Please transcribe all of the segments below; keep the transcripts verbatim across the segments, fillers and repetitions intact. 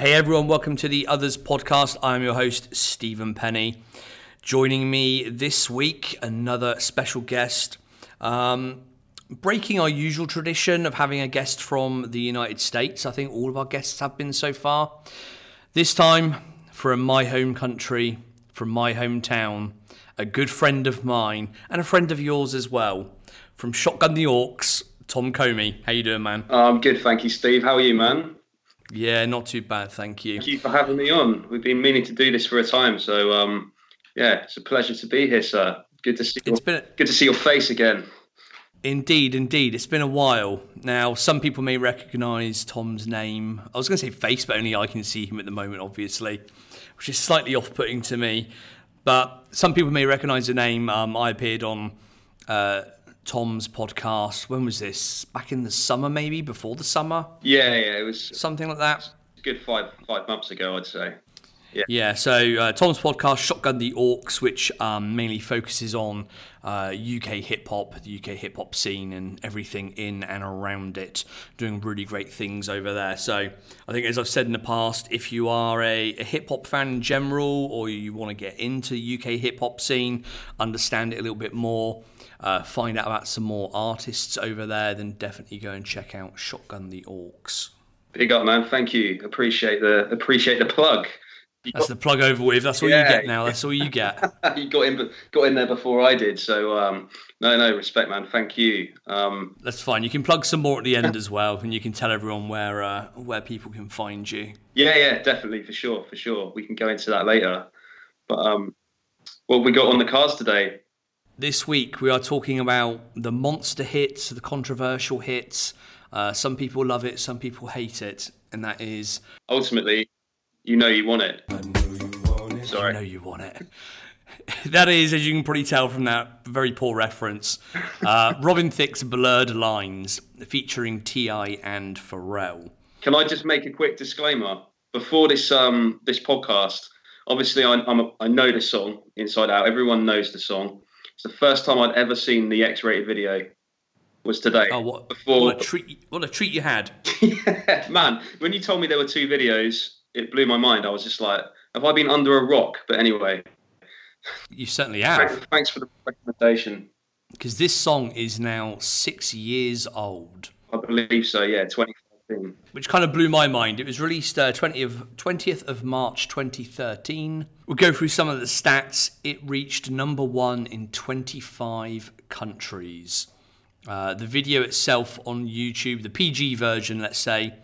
Hey everyone, welcome to The Others Podcast. I'm your host, Stephen Penny. Joining me this week, another special guest. Um, breaking our usual tradition of having a guest from the United States. I think all of our guests have been so far. This time, from my home country, from my hometown, a good friend of mine, and a friend of yours as well, from Shotgun The Aux, Tom Comey. How you doing, man? Oh, I'm good, thank you, Steve. How are you, man? Yeah, not too bad, thank you. Thank you for having me on. We've been meaning to do this for a time, so um, yeah, it's a pleasure to be here, sir. Good to see. Your, it's been a- good to see your face again. Indeed, indeed, it's been a while. Now, some people may recognise Tom's name. I was going to say face, but only I can see him at the moment, obviously, which is slightly off-putting to me. But some people may recognise the name. Um, I appeared on uh, Tom's podcast. When was this? Back in the summer, maybe? Before the summer? Yeah, yeah, it was... Something like that? A good five five months ago, I'd say. Yeah, yeah so uh, Tom's podcast, Shotgun The Aux, which um, mainly focuses on uh, U K hip-hop, the U K hip-hop scene and everything in and around it, doing really great things over there. So I think, as I've said in the past, if you are a, a hip-hop fan in general or you want to get into the U K hip-hop scene, understand it a little bit more, Uh, find out about some more artists over there, then definitely go and check out Shotgun The Aux. Big up, man. Thank you. Appreciate the appreciate the plug. You That's got, the plug over with. That's all yeah. you get now. That's all you get. You got in got in there before I did. So, um, no, no, respect, man. Thank you. Um, That's fine. You can plug some more at the end as well, and you can tell everyone where uh, where people can find you. Yeah, yeah, definitely. For sure, for sure. We can go into that later. But um, what have we got on the cards today? This week we are talking about the monster hits, the controversial hits. Uh, some people love it, some people hate it, and that is... Ultimately, you know you want it. I know you want it. Sorry. I know you want it. That is, as you can probably tell from that very poor reference, uh, Robin Thicke's Blurred Lines, featuring T I and Pharrell. Can I just make a quick disclaimer? Before this um, this podcast, obviously I, I'm a, I know the song inside out. Everyone knows the song. The first time I'd ever seen the X-rated video was today. Oh, what, Before, what, a, treat, what a treat you had. Yeah, man, when you told me there were two videos, it blew my mind. I was just like, have I been under a rock? But anyway. You certainly have. Thanks for the recommendation. Because this song is now six years old. I believe so, yeah, twenty thirteen. Which kind of blew my mind. It was released uh, twentieth of March twenty thirteen. We'll go through some of the stats. It reached number one in twenty-five countries. Uh, the video itself on YouTube, the P G version, let's say,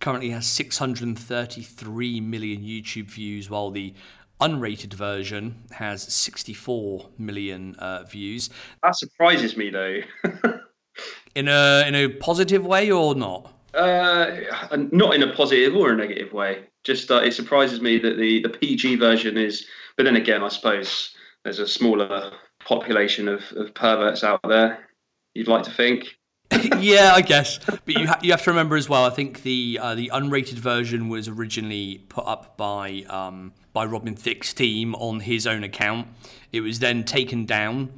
currently has six hundred thirty-three million YouTube views, while the unrated version has sixty-four million uh, views. That surprises me, though. in a in a positive way or not? Uh, not in a positive or a negative way. Just uh, it surprises me that the, the P G version is, but then again, I suppose there's a smaller population of, of perverts out there. You'd like to think. Yeah, I guess. But you ha- you have to remember as well. I think the uh, the unrated version was originally put up by um, by Robin Thicke's team on his own account. It was then taken down.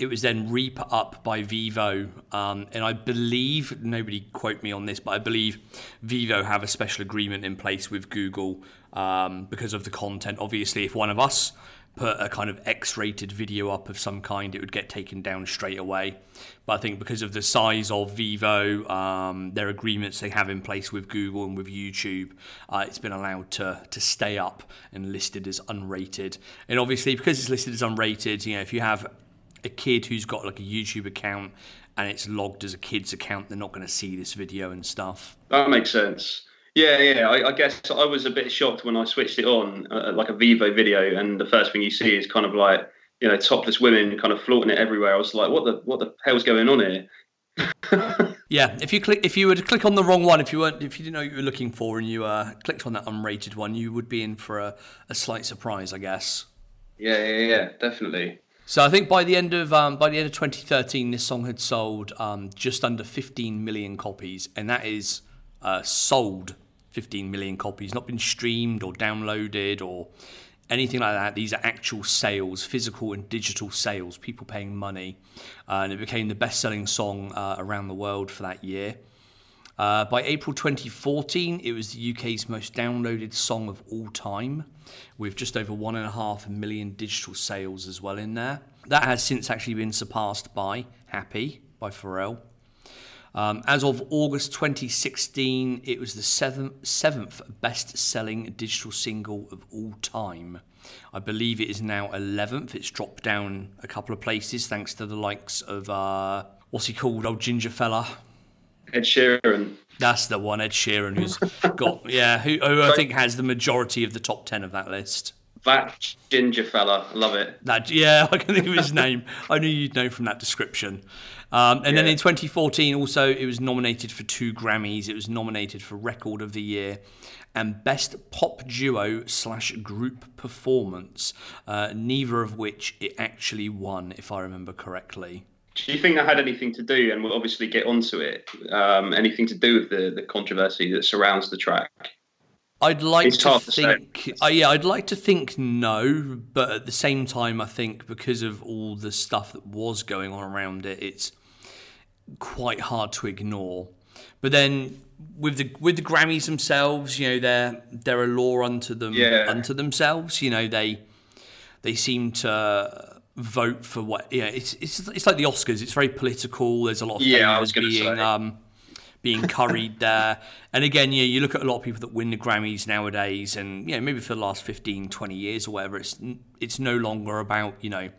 It was then re-put up by Vivo, um, and I believe, nobody quote me on this, but I believe Vivo have a special agreement in place with Google um, because of the content. Obviously, if one of us put a kind of X-rated video up of some kind, it would get taken down straight away. But I think because of the size of Vivo, um, their agreements they have in place with Google and with YouTube, uh, it's been allowed to to stay up and listed as unrated. And obviously, because it's listed as unrated, you know, if you have a kid who's got like a YouTube account and it's logged as a kid's account, they're not going to see this video and stuff. That makes sense. Yeah, yeah. I, I guess I was a bit shocked when I switched it on, uh, like a Vivo video, and the first thing you see is kind of like, you know, topless women kind of flaunting it everywhere. I was like, what the what the hell's going on here? Yeah, if you click, if you were to click on the wrong one, if you weren't, if you didn't know what you were looking for, and you uh, clicked on that unrated one, you would be in for a, a slight surprise, I guess. Yeah, yeah, yeah, definitely. So I think by the end of um, by the end of twenty thirteen, this song had sold um, just under fifteen million copies, and that is uh, sold fifteen million copies, not been streamed or downloaded or anything like that. These are actual sales, physical and digital sales, people paying money, uh, and it became the best-selling song uh, around the world for that year. Uh, by April twenty fourteen, it was the U K's most downloaded song of all time, with just over one and a half million digital sales as well in there. That has since actually been surpassed by Happy by Pharrell. Um, as of August twenty sixteen, it was the seventh, seventh best-selling digital single of all time. I believe it is now eleventh. It's dropped down a couple of places thanks to the likes of, uh, what's he called, old ginger fella? Ed Sheeran. That's the one, Ed Sheeran, who's got, yeah, who, who I think has the majority of the top ten of that list. That ginger fella, I love it. That, yeah, I can think of his name. I knew you'd know from that description. Um, and yeah. Then in twenty fourteen, also, it was nominated for two Grammys. It was nominated for Record of the Year and Best Pop Duo slash Group Performance, uh, neither of which it actually won, if I remember correctly. Do you think that had anything to do, and we'll obviously get onto it, um, anything to do with the, the controversy that surrounds the track? I'd like to think, uh, yeah, I'd like to think no, but at the same time, I think because of all the stuff that was going on around it, it's quite hard to ignore. But then with the with the Grammys themselves, you know, they're they're a law unto them yeah. unto themselves. You know, they they seem to vote for what. Yeah, it's it's it's like the Oscars. It's very political. There's a lot of yeah, I was gonna being. Say. Um, being curried there. And again, yeah, you look at a lot of people that win the Grammys nowadays, and you know, maybe for the last fifteen, twenty years or whatever, it's it's no longer about, you know,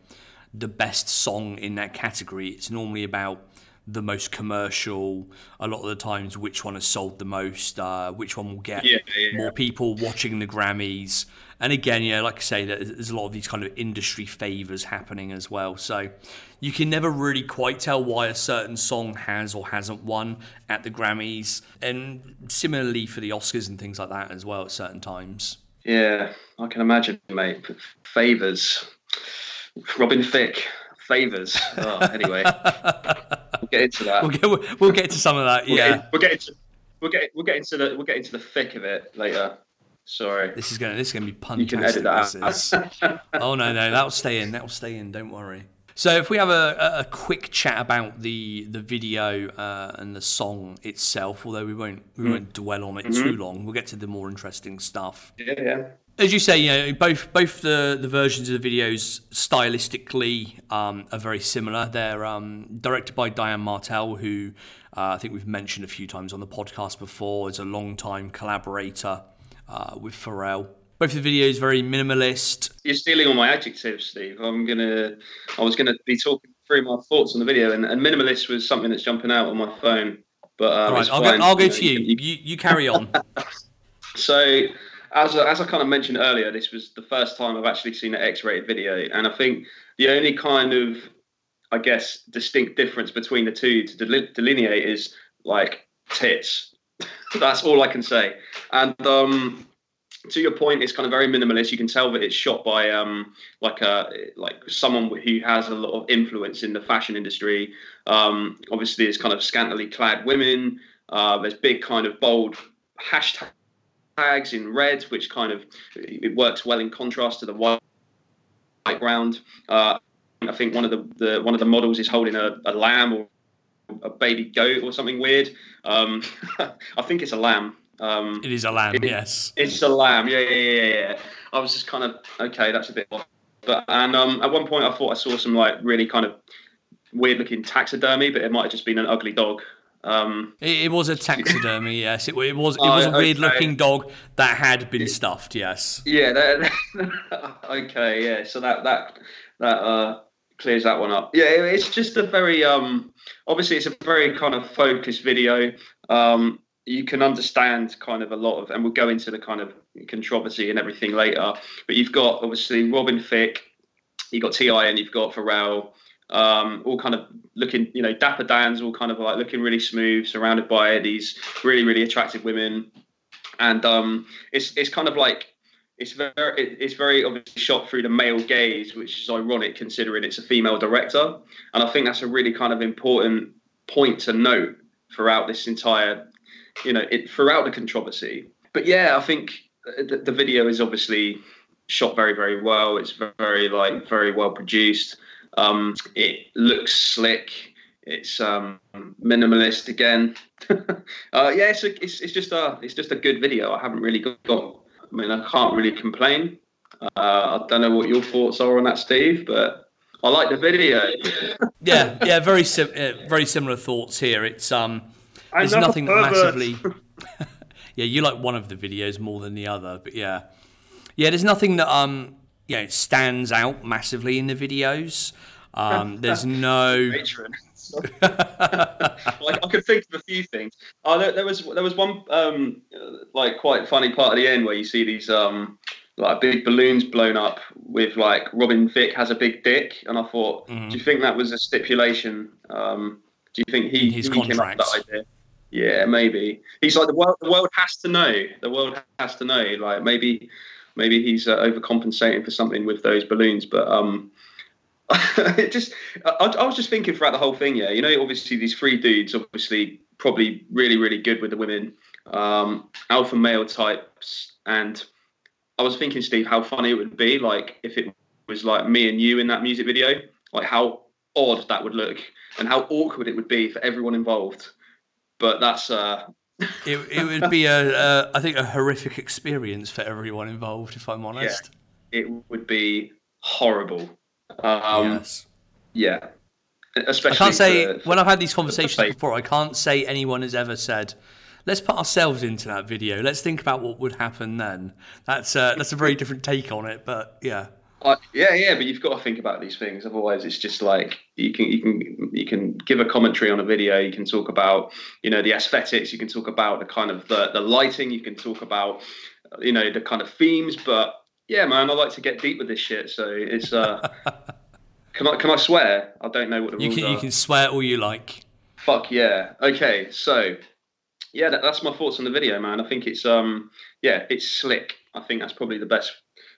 the best song in that category. It's normally about the most commercial, a lot of the times which one has sold the most, uh, which one will get yeah, yeah. more people watching the Grammys. And again, yeah, like I say, there's a lot of these kind of industry favours happening as well. So you can never really quite tell why a certain song has or hasn't won at the Grammys. And similarly for the Oscars and things like that as well at certain times. Yeah, I can imagine, mate. Favours. Robin Thicke. Favours. Oh, anyway. We'll get into that. We'll get, we'll get to some of that, yeah. We'll get into, we'll get, we'll get into the, we'll get into the thick of it later. Sorry. This is gonna this is gonna be pun. You can edit that. Oh no, no, that'll stay in. That'll stay in. Don't worry. So if we have a, a quick chat about the the video uh, and the song itself, although we won't we mm. won't dwell on it mm-hmm. too long. We'll get to the more interesting stuff. Yeah, yeah. As you say, you know, both both the, the versions of the videos stylistically um, are very similar. They're um, directed by Diane Martel, who uh, I think we've mentioned a few times on the podcast before, is a long-time collaborator. Uh, with Pharrell. Both the videos very minimalist. You're stealing all my adjectives, Steve. I'm gonna. I was gonna be talking through my thoughts on the video, and, and minimalist was something that's jumping out on my phone. But um, right, I'll fine. go. I'll go you know, to you. You, you. you carry on. So, as as I kind of mentioned earlier, this was the first time I've actually seen an X-rated video, and I think the only kind of, I guess, distinct difference between the two to del- delineate is like tits. That's all I can say. And um, to your point, it's kind of very minimalist. You can tell that it's shot by um, like a like someone who has a lot of influence in the fashion industry. Um, obviously, it's kind of scantily clad women. Uh, there's big kind of bold hashtags in red, which kind of it works well in contrast to the white background. Uh, I think one of the, the one of the models is holding a, a lamb or a baby goat or something weird. Um, I think it's a lamb. Um, it is a lamb, it, yes. It's a lamb, yeah, yeah, yeah, yeah. I was just kind of, okay, that's a bit off. But, and um, at one point I thought I saw some like really kind of weird-looking taxidermy, but it might have just been an ugly dog. Um, it, it was a taxidermy, yes. It, it was it was uh, a weird-looking okay. dog that had been it, stuffed, yes. Yeah, that, okay, yeah, so that, that, that, uh, clears that one up. Yeah, it's just a very um obviously it's a very kind of focused video. Um you can understand kind of a lot of, and we'll go into the kind of controversy and everything later, but you've got obviously Robin Thicke, you've got T I and you've got Pharrell, um all kind of looking, you know, Dapper Dan's all kind of like looking really smooth, surrounded by these really really attractive women. And um it's it's kind of like It's very, it's very obviously shot through the male gaze, which is ironic considering it's a female director. And I think that's a really kind of important point to note throughout this entire, you know, it, throughout the controversy. But yeah, I think the, the video is obviously shot very, very well. It's very, like, very well produced. Um, it looks slick. It's um, minimalist again. uh, yeah, it's, a, it's it's just a it's just a good video. I haven't really got. I mean, I can't really complain. Uh, I don't know what your thoughts are on that, Steve, but I like the video. yeah, yeah, very sim- uh, very similar thoughts here. It's um, there's nothing massively. Yeah, you like one of the videos more than the other, but yeah, yeah, there's nothing that um, you know, stands out massively in the videos. Um, there's no. Like, I could think of a few things. Oh, there, there was there was one um, like quite funny part at the end where you see these um, like big balloons blown up with like Robin Thicke has a big dick, and I thought, mm. do you think that was a stipulation? Um, do you think he, his he came up with that idea? Yeah, maybe he's like the world. The world has to know. The world has to know. Like maybe maybe he's uh, overcompensating for something with those balloons, but. Um, it just I, I was just thinking throughout the whole thing, yeah, you know, obviously these three dudes obviously probably really really good with the women, um alpha male types, and I was thinking, Steve, how funny it would be like if it was like me and you in that music video, like how odd that would look and how awkward it would be for everyone involved. But that's uh it, it would be a uh, I think a horrific experience for everyone involved, if I'm honest. Yeah, it would be horrible. Um, yes. Yeah. Especially I can't say for, for, when I've had these conversations before, I can't say anyone has ever said, "Let's put ourselves into that video. Let's think about what would happen then." That's uh, that's a very different take on it, but yeah. Uh, yeah, yeah, but you've got to think about these things. Otherwise, it's just like you can you can you can give a commentary on a video. You can talk about, you know, the aesthetics. You can talk about the kind of the, the lighting. You can talk about, you know, the kind of themes, but. Yeah, man, I like to get deep with this shit, so it's... Uh, can I can I swear? I don't know what the you rules can, are. You can swear all you like. Fuck yeah. Okay, so, yeah, that, that's my thoughts on the video, man. I think it's, um, yeah, it's slick. I think that's probably the best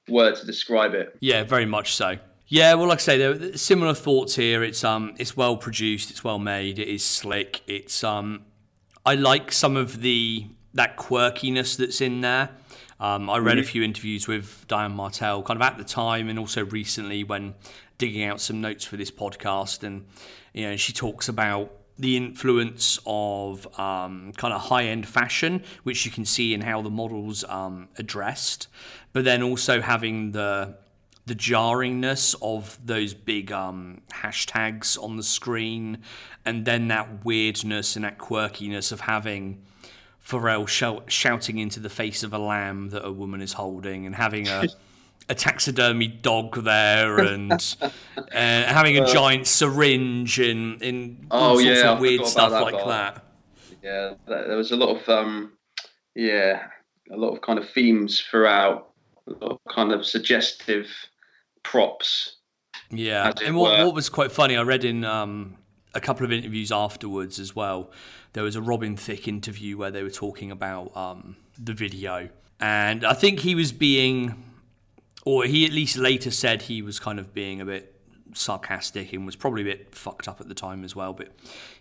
word to describe it. Yeah, very much so. Yeah, well, like I say, there are similar thoughts here. It's um, it's well-produced, it's well-made, it is slick. It's um, I like some of the that quirkiness that's in there. Um, I read a few interviews with Diane Martel kind of at the time and also recently when digging out some notes for this podcast, and you know, she talks about the influence of um, kind of high-end fashion, which you can see in how the models um, are dressed, but then also having the the jarringness of those big um, hashtags on the screen, and then that weirdness and that quirkiness of having... Pharrell shout, shouting into the face of a lamb that a woman is holding, and having a, a taxidermy dog there, and uh, having a uh, giant syringe and in all oh, sorts yeah, of weird stuff that like part. that. Yeah, there was a lot of um, yeah, a lot of kind of themes throughout, a lot of kind of suggestive props. Yeah, and what, what was quite funny, I read in um, a couple of interviews afterwards as well. There was a Robin Thicke interview where they were talking about um, the video. And I think he was being, or he at least later said he was kind of being a bit sarcastic and was probably a bit fucked up at the time as well. But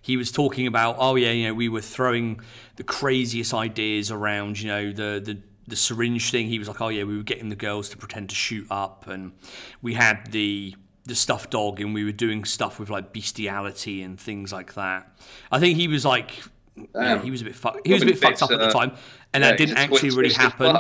he was talking about, oh yeah, you know, we were throwing the craziest ideas around, you know, the the, the syringe thing. He was like, oh yeah, we were getting the girls to pretend to shoot up. And we had the... the stuffed dog, and we were doing stuff with like bestiality and things like that. I think he was like, you know, he was a bit fucked. He was a bit fucked up at the time, and that didn't actually really happen.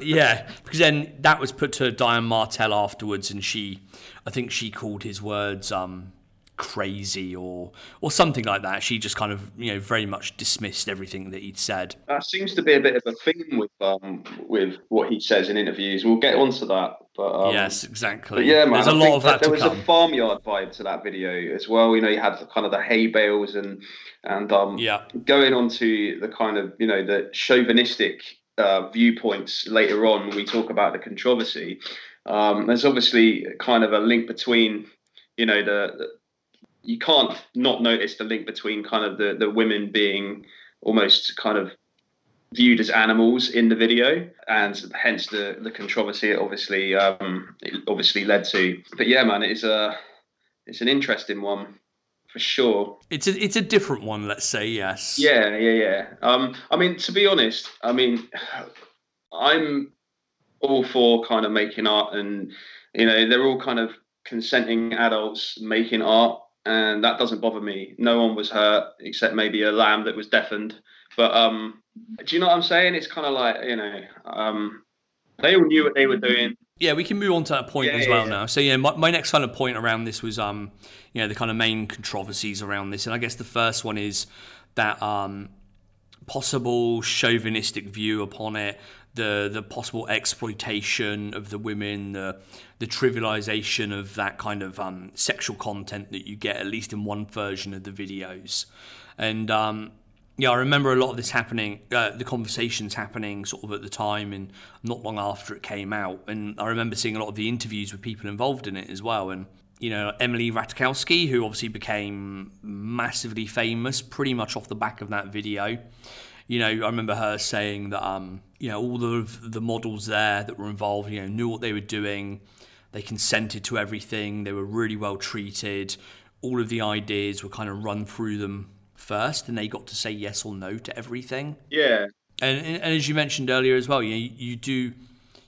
Yeah, because then that was put to Diane Martel afterwards, and she, I think she called his words um, crazy or or something like that. She just kind of, you know, very much dismissed everything that he'd said. That seems to be a bit of a theme with um with what he says in interviews. We'll get onto that. But, um, yes, exactly. But yeah, man, there's a I lot of that. that there to was come. a farmyard vibe to that video as well. You know, you had the, kind of the hay bales and and um, yeah. going on to the kind of, you know, the chauvinistic uh, viewpoints later on when we talk about the controversy. Um, there's obviously kind of a link between, you know, the, the you can't not notice the link between kind of the the women being almost kind of viewed as animals in the video, and hence the the controversy it obviously um it obviously led to. But yeah, man, it's a it's an interesting one for sure. It's a it's a different one, let's say. Yes. Yeah yeah yeah um I mean, to be honest, I mean, I'm all for kind of making art, and you know, they're all kind of consenting adults making art. and that doesn't bother me. No one was hurt except maybe a lamb that was deafened. But um, do you know what I'm saying? It's kind of like, you know, um, they all knew what they were doing. Yeah, we can move on to that point yeah, as well yeah. now. So, yeah, my, my next kind of point around this was, um, you know, the kind of main controversies around this. And I guess the first one is that um, possible chauvinistic view upon it, the the possible exploitation of the women, the the trivialization of that kind of um, sexual content that you get, at least in one version of the videos. And, um, yeah, I remember a lot of this happening, uh, the conversations happening sort of at the time and not long after it came out. And I remember seeing a lot of the interviews with people involved in it as well. And, you know, Emily Ratajkowski, who obviously became massively famous pretty much off the back of that video. You know, I remember her saying that, um, you know, all of the models there that were involved, you know, knew what they were doing. They consented to everything. They were really well treated. All of the ideas were kind of run through them first, and they got to say yes or no to everything. Yeah, and, and as you mentioned earlier as well, you you do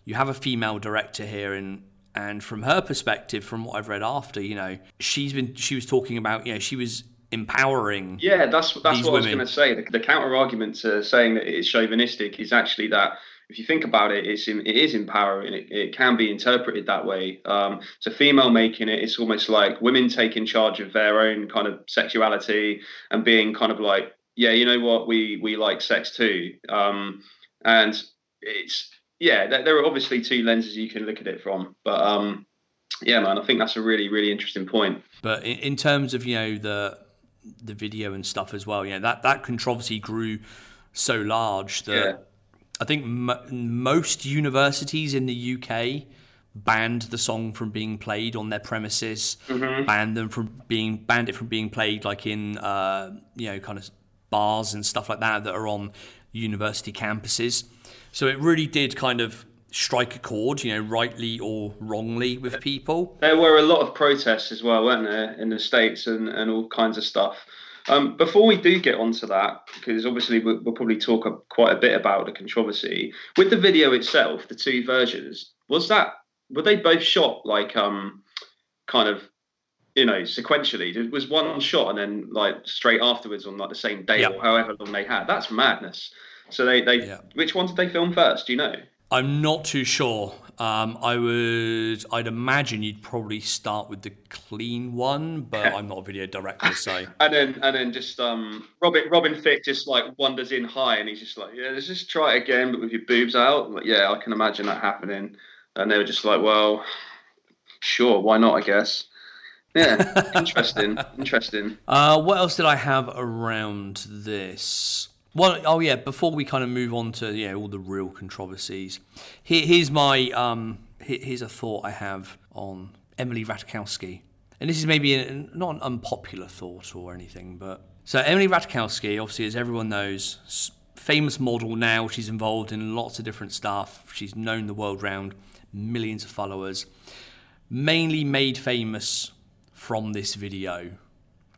you have a female director here, and and from her perspective, from what I've read after, you know, she's been she was talking about, you know, she was empowering. Yeah, that's that's what women. I was going to say. The, the counter argument to saying that it's chauvinistic is actually that if you think about it, it's in, it is empowering. It, it can be interpreted that way. Um, so female making it, it's almost like women taking charge of their own kind of sexuality and being kind of like, yeah, you know what, we we like sex too. Um, and it's, yeah, there, there are obviously two lenses you can look at it from. But um, yeah, man, I think that's a really, really interesting point. But in, in terms of, you know, the the video and stuff as well, you know, that, that controversy grew so large that... Yeah. I think m- most universities in the U K banned the song from being played on their premises, mm-hmm. banned them from being banned it from being played like in uh, you know, kind of bars and stuff like that that are on university campuses. So it really did kind of strike a chord, you know, rightly or wrongly with people. There were a lot of protests as well, weren't there, in the States and, and all kinds of stuff. Um, before we do get onto that, because obviously we'll, we'll probably talk a, quite a bit about the controversy with the video itself, the two versions. Was that were they both shot like um, kind of, you know, sequentially? It was one shot and then like straight afterwards on like the same day yep. or however long they had. That's madness. So they they yep. which one did they film first? Do you know? I'm not too sure. Um, I would, I'd imagine you'd probably start with the clean one, but I'm not a video director, so. and then, and then just um, Robin, Robin Thicke just like wanders in high, and he's just like, yeah, let's just try it again, but with your boobs out. Like, yeah, I can imagine that happening. And they were just like, well, sure, why not? I guess. Yeah, interesting, interesting. Uh, what else did I have around this? Well, oh yeah, before we kind of move on to, you know, all the real controversies, here, here's my um, here, here's a thought I have on Emily Ratajkowski, and this is maybe a, not an unpopular thought or anything, but so Emily Ratajkowski, obviously, as everyone knows, famous model now. She's involved in lots of different stuff. She's known the world round, millions of followers, mainly made famous from this video.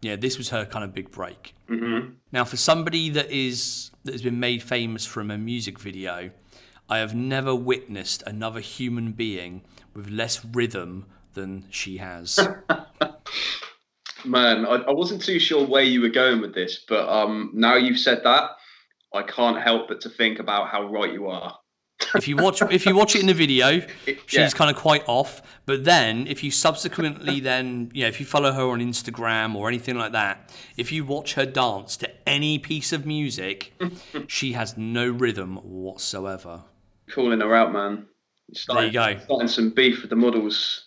Yeah, this was her kind of big break. Mm-hmm. Now, for somebody that is that has been made famous from a music video, I have never witnessed another human being with less rhythm than she has. Man, I, I wasn't too sure where you were going with this, but um, now you've said that, I can't help but to think about how right you are. If you watch, if you watch it in the video, she's yeah. kind of quite off. But then, if you subsequently then, you know, if you follow her on Instagram or anything like that, if you watch her dance to any piece of music, she has no rhythm whatsoever. Calling her out, man. Starting, there you go. Starting some beef with the models.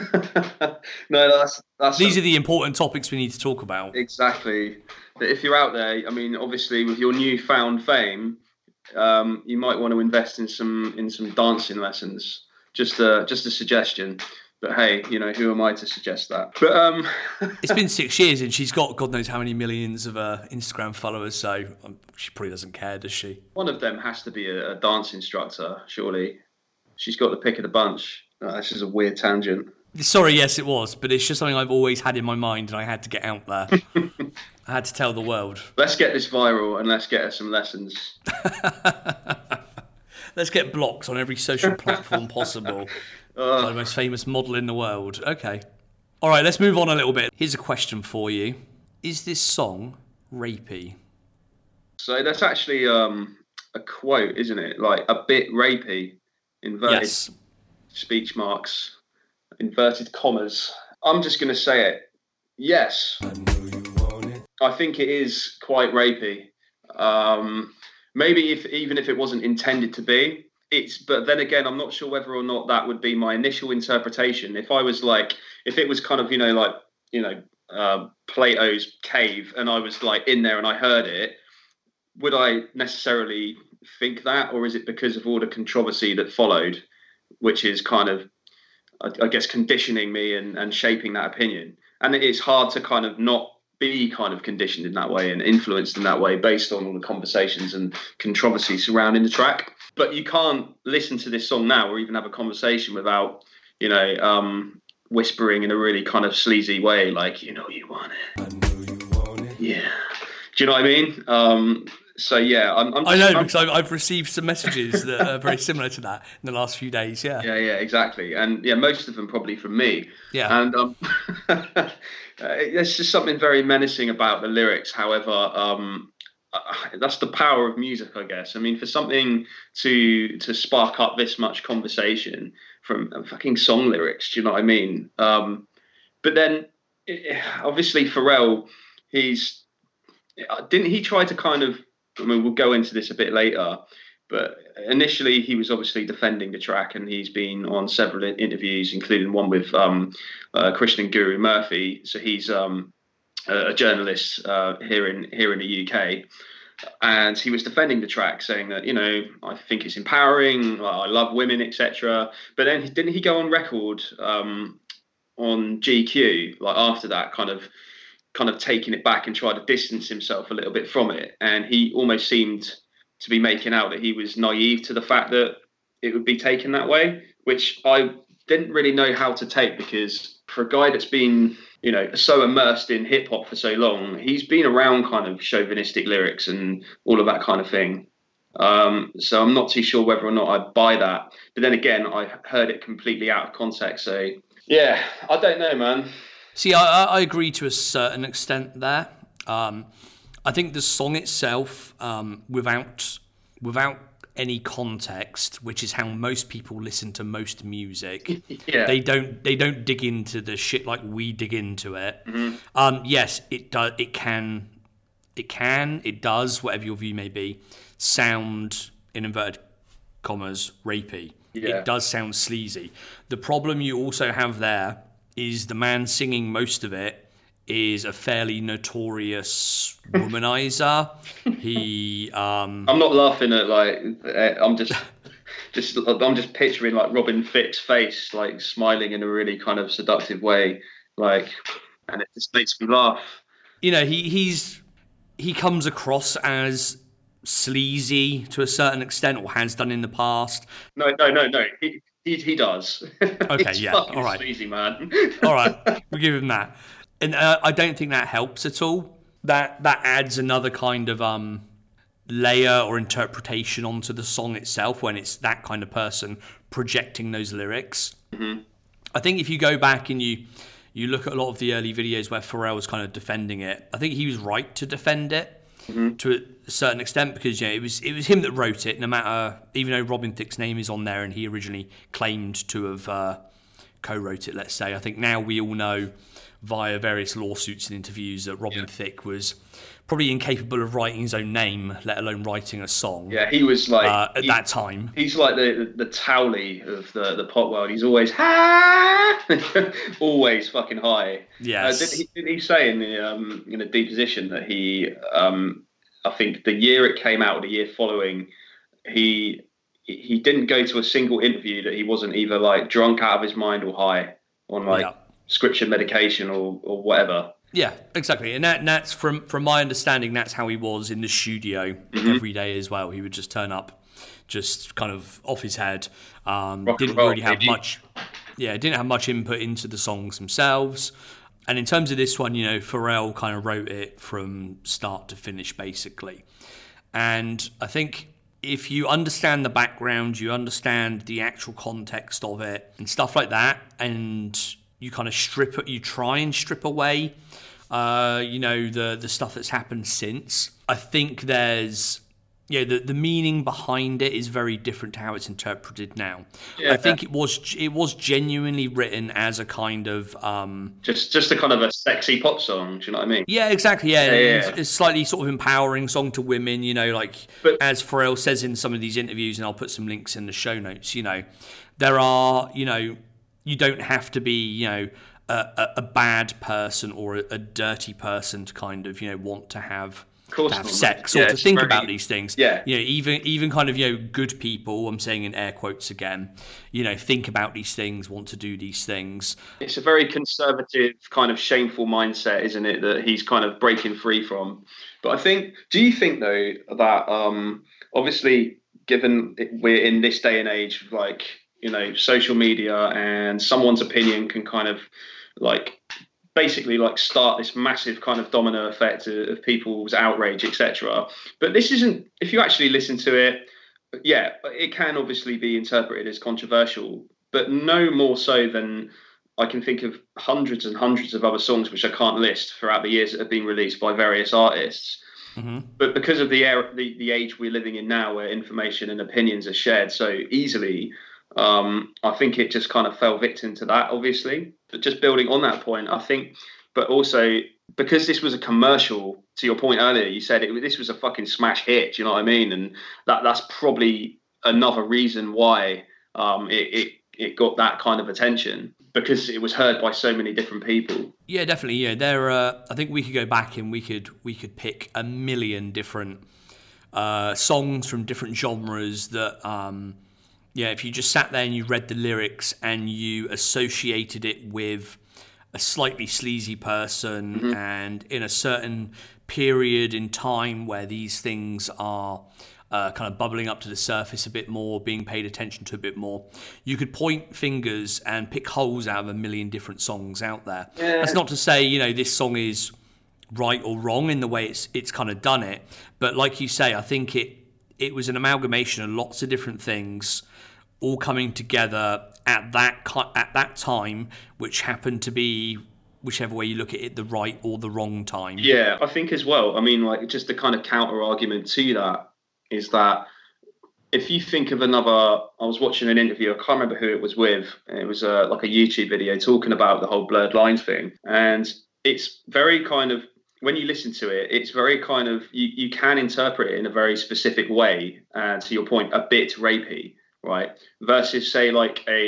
No, that's that's. These a, are the important topics we need to talk about. Exactly. But if you're out there, I mean, obviously, with your newfound fame. Um, you might want to invest in some in some dancing lessons. Just a just a suggestion. But hey, you know, who am I to suggest that? But um, it's been six years, and she's got God knows how many millions of uh, Instagram followers. So um, she probably doesn't care, does she? One of them has to be a, a dance instructor, surely. She's got the pick of the bunch. Uh, this is a weird tangent. Sorry, yes, it was, but it's just something I've always had in my mind, and I had to get out there. I had to tell the world. Let's get this viral and let's get her some lessons. Let's get blocked on every social platform possible. uh, by the most famous model in the world. Okay. All right, let's move on a little bit. Here's a question for you. Is this song rapey? So that's actually um, a quote, isn't it? Like, a bit rapey, inverted yes. speech marks, inverted commas. I'm just going to say it. Yes. I know you want it. I think it is quite rapey. Um, maybe if even if it wasn't intended to be. It's, but then again, I'm not sure whether or not that would be my initial interpretation. If I was like, if it was kind of, you know, like, you know, uh, Plato's cave, and I was like in there and I heard it, would I necessarily think that, or is it because of all the controversy that followed, which is kind of, I, I guess, conditioning me and, and shaping that opinion? And it's hard to kind of not be kind of conditioned in that way and influenced in that way based on all the conversations and controversy surrounding the track. But you can't listen to this song now or even have a conversation without, you know, um, whispering in a really kind of sleazy way, like, you know, you want it. I know you want it. Yeah. Do you know what I mean? Um, so, yeah. I'm, I'm, I know, I'm, because I've, I've received some messages that are very similar to that in the last few days, yeah. Yeah, yeah, exactly. And, yeah, most of them probably from me. Yeah. And um, there's just something very menacing about the lyrics, however... Um, Uh, that's the power of music, I guess. I mean, for something to to spark up this much conversation from fucking song lyrics, do you know what I mean? Um, but then, it, obviously, Pharrell, he's didn't he try to kind of? I mean, we'll go into this a bit later, but initially he was obviously defending the track, and he's been on several interviews, including one with um, uh, Krishnan Guru-Murthy. So he's. Um, a journalist uh, here in here in the U K, and he was defending the track, saying that, you know, I think it's empowering, I love women, et cetera. But then didn't he go on record um, on G Q, like after that, kind of kind of taking it back and try to distance himself a little bit from it? And he almost seemed to be making out that he was naive to the fact that it would be taken that way, which I didn't really know how to take, because for a guy that's been, you know, so immersed in hip hop for so long, he's been around kind of chauvinistic lyrics and all of that kind of thing. Um, so I'm not too sure whether or not I buy that. But then again, I heard it completely out of context. So yeah, I don't know, man. See, I, I agree to a certain extent there. Um, I think the song itself, um, without without any context, which is how most people listen to most music. yeah. They don't they don't dig into the shit like we dig into it. Mm-hmm. Um, yes, it does it can it can, it does, whatever your view may be, sound in inverted commas rapey. Yeah. It does sound sleazy. The problem you also have there is the man singing most of it is a fairly notorious womanizer. He, um... I'm not laughing at, like, I'm just, just, I'm just picturing, like, Robin Thicke's face, like, smiling in a really kind of seductive way, like, and it just makes me laugh. You know, he, he's, he comes across as sleazy to a certain extent, or has done in the past. No, no, no, no, he, he, he does. Okay, yeah, all right. He's fucking sleazy, man. All right, we'll give him that. And uh, I don't think that helps at all. That that adds another kind of um, layer or interpretation onto the song itself when it's that kind of person projecting those lyrics. Mm-hmm. I think if you go back and you you look at a lot of the early videos where Pharrell was kind of defending it, I think he was right to defend it mm-hmm. to a certain extent, because, you know, it was it was him that wrote it. No matter, even though Robin Thicke's name is on there and he originally claimed to have uh, co-wrote it, let's say. I think now we all know, via various lawsuits and interviews, that Robin yeah. Thicke was probably incapable of writing his own name, let alone writing a song. Yeah, he was like... Uh, at he, that time. He's like the the, the Towley of the, the pop world. He's always... always fucking high. Yes. Uh, did, he, did he say in the um, in the deposition that he... Um, I think the year it came out, the year following, he he didn't go to a single interview that he wasn't either like drunk out of his mind or high on like... Yeah. prescription medication or, or whatever. Yeah, exactly. And that and that's from from my understanding, that's how he was in the studio mm-hmm. every day as well. He would just turn up, just kind of off his head. Um, didn't roll, really have maybe. much. Yeah, didn't have much input into the songs themselves. And in terms of this one, you know, Pharrell kind of wrote it from start to finish, basically. And I think if you understand the background, you understand the actual context of it and stuff like that, and you kind of strip it, you try and strip away, uh, you know, the the stuff that's happened since. I think there's, yeah, the the meaning behind it is very different to how it's interpreted now. Yeah. I think it was it was genuinely written as a kind of um, just just a kind of a sexy pop song. Do you know what I mean? Yeah, exactly. Yeah, yeah, yeah. It's a slightly sort of empowering song to women. You know, like but, as Pharrell says in some of these interviews, and I'll put some links in the show notes. You know, there are you know you don't have to be you know a, a, a bad person or a, a dirty person to kind of you know want to have. To have sex yeah, or to think very, about these things. Yeah. You know, even even kind of, you know, good people, I'm saying in air quotes again, you know, think about these things, want to do these things. It's a very conservative kind of shameful mindset, isn't it, that he's kind of breaking free from. But I think, do you think though that um, obviously given we're in this day and age, like, you know, social media and someone's opinion can kind of like... basically like start this massive kind of domino effect of people's outrage, et cetera. But this isn't, if you actually listen to it, yeah, it can obviously be interpreted as controversial, but no more so than I can think of hundreds and hundreds of other songs, which I can't list throughout the years that have been released by various artists. Mm-hmm. But because of the, era, the the age we're living in now where information and opinions are shared so easily, Um, I think it just kind of fell victim to that, obviously. But just building on that point, I think, but also because this was a commercial, to your point earlier, you said it, this was a fucking smash hit, do you know what I mean? And that that's probably another reason why um, it, it, it got that kind of attention, because it was heard by so many different people. Yeah, definitely. Yeah, there. Uh, I think we could go back and we could we could pick a million different uh, songs from different genres that... Um, Yeah, if you just sat there and you read the lyrics and you associated it with a slightly sleazy person mm-hmm. and in a certain period in time where these things are uh, kind of bubbling up to the surface a bit more, being paid attention to a bit more, you could point fingers and pick holes out of a million different songs out there. Yeah. That's not to say, you know, this song is right or wrong in the way it's it's kind of done it. But like you say, I think it it was an amalgamation of lots of different things all coming together at that at that time, which happened to be, whichever way you look at it, the right or the wrong time. Yeah, I think as well, I mean, like, just the kind of counter-argument to that is that if you think of another... I was watching an interview, I can't remember who it was with, it was a, like a YouTube video talking about the whole Blurred Lines thing, and it's very kind of... when you listen to it, it's very kind of... You, you can interpret it in a very specific way, uh, to your point, a bit rapey. Right. Versus, say, like a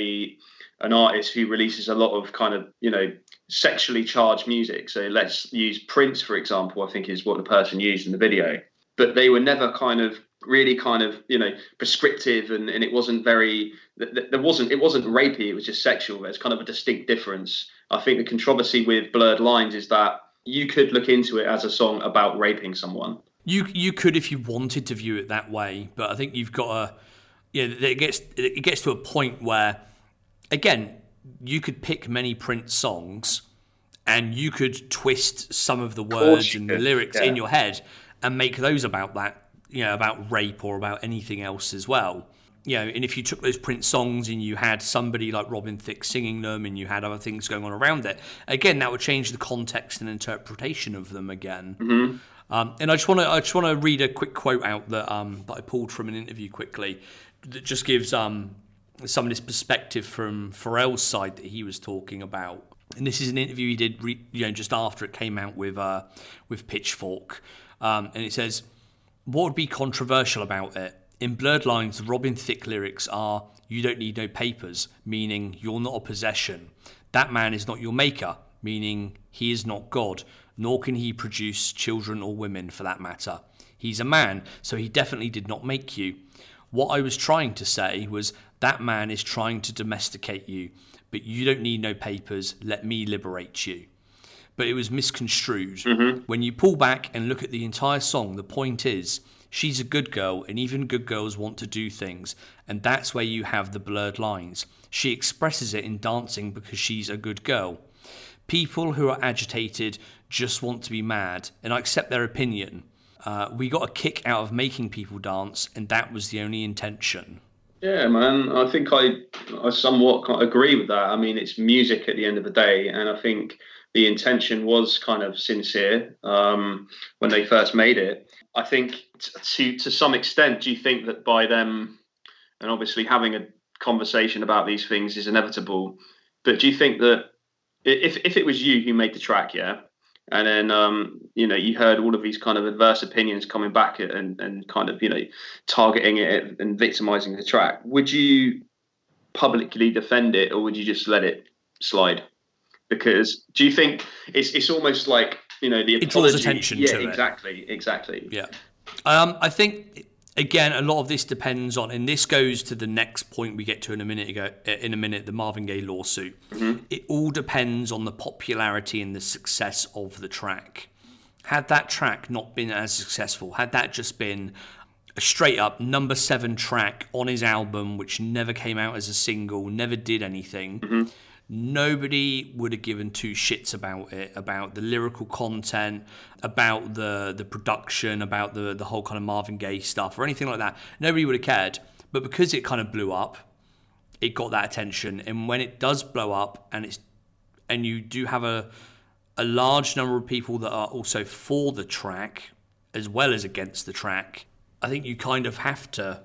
an artist who releases a lot of kind of, you know, sexually charged music. So let's use Prince, for example, I think is what the person used in the video. But they were never kind of really kind of, you know, prescriptive. And, and it wasn't very there wasn't it wasn't rapey. It was just sexual. There's kind of a distinct difference. I think the controversy with Blurred Lines is that you could look into it as a song about raping someone. You you could if you wanted to view it that way. But I think you've got to... Yeah, it gets it gets to a point where, again, you could pick many Prince songs, and you could twist some of the words and the lyrics yeah. in your head, and make those about that, you know, about rape or about anything else as well. You know, and if you took those Prince songs and you had somebody like Robin Thicke singing them, and you had other things going on around it, again, that would change the context and interpretation of them again. Mm-hmm. Um, and I just want to I just want to read a quick quote out that um, that I pulled from an interview quickly. That just gives um, some of this perspective from Pharrell's side that he was talking about, and this is an interview he did, re- you know, just after it came out with uh, with Pitchfork, um, and it says, "What would be controversial about it? In Blurred Lines, the Robin Thicke lyrics are, 'You don't need no papers,' meaning you're not a possession. That man is not your maker, meaning he is not God, nor can he produce children or women for that matter. He's a man, so he definitely did not make you. What I was trying to say was that man is trying to domesticate you, but you don't need no papers, let me liberate you. But it was misconstrued." Mm-hmm. When you pull back and look at the entire song, the point is, she's a good girl, and even good girls want to do things, and that's where you have the blurred lines. She expresses it in dancing because she's a good girl. People who are agitated just want to be mad, and I accept their opinion. Uh, we got a kick out of making people dance, and that was the only intention. Yeah, man, I think I, I somewhat agree with that. I mean, it's music at the end of the day, and I think the intention was kind of sincere um, when they first made it. I think t- to to some extent, do you think that by them, and obviously having a conversation about these things is inevitable, but do you think that if if it was you who made the track, yeah, and then, um, you know, you heard all of these kind of adverse opinions coming back and, and kind of, you know, targeting it and victimizing the track, would you publicly defend it or would you just let it slide? Because do you think it's it's almost like, you know, the apology. It draws attention yeah, to exactly, it. Exactly, exactly. Yeah. Um, I think, again, a lot of this depends on, and this goes to the next point we get to in a minute ago, in a minute, the Marvin Gaye lawsuit. Mm-hmm. It all depends on the popularity and the success of the track. Had that track not been as successful, had that just been a straight up number seven track on his album, which never came out as a single, never did anything... Mm-hmm. Nobody would have given two shits about it, about the lyrical content, about the the production, about the, the whole kind of Marvin Gaye stuff or anything like that. Nobody would have cared. But because it kind of blew up, it got that attention. And when it does blow up and it's and you do have a a large number of people that are also for the track as well as against the track, I think you kind of have to,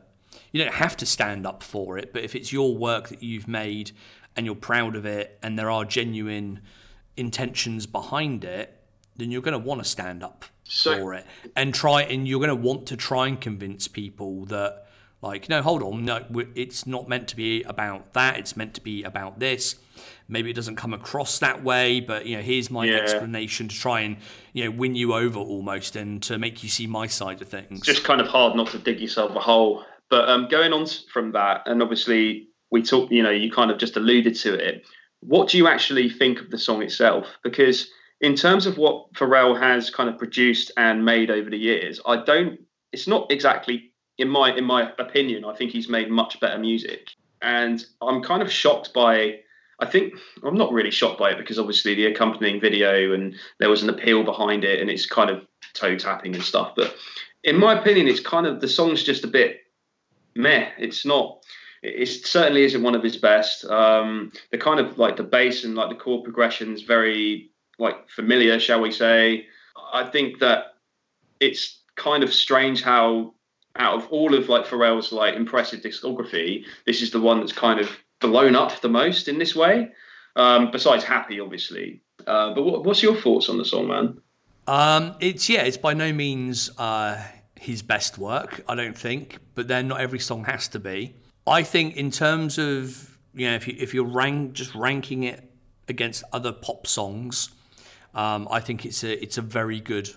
you don't have to stand up for it, but if it's your work that you've made and you're proud of it, and there are genuine intentions behind it, then you're going to want to stand up so, for it, and try, and you're going to want to try and convince people that, like, no, hold on, no, it's not meant to be about that. It's meant to be about this. Maybe it doesn't come across that way, but you know, here's my yeah. explanation to try and, you know, win you over almost, and to make you see my side of things. It's just kind of hard not to dig yourself a hole. But um, going on from that, and obviously. We talk, you know, you kind of just alluded to it. What do you actually think of the song itself? Because in terms of what Pharrell has kind of produced and made over the years, I don't, it's not exactly, in my in my opinion, I think he's made much better music. And I'm kind of shocked by, I think, I'm not really shocked by it because obviously the accompanying video and there was an appeal behind it and it's kind of toe tapping and stuff. But in my opinion, it's kind of, the song's just a bit meh. It's not... It certainly isn't one of his best. Um, the kind of like the bass and like the chord progression is very like familiar, shall we say. I think that it's kind of strange how out of all of like Pharrell's like impressive discography, this is the one that's kind of blown up the most in this way. Um, besides Happy, obviously. Uh, but what, what's your thoughts on the song, man? Um, it's yeah, it's by no means uh, his best work, I don't think. But then not every song has to be. I think in terms of, you know, if, you, if you're rank, just ranking it against other pop songs, um, I think it's a it's a very good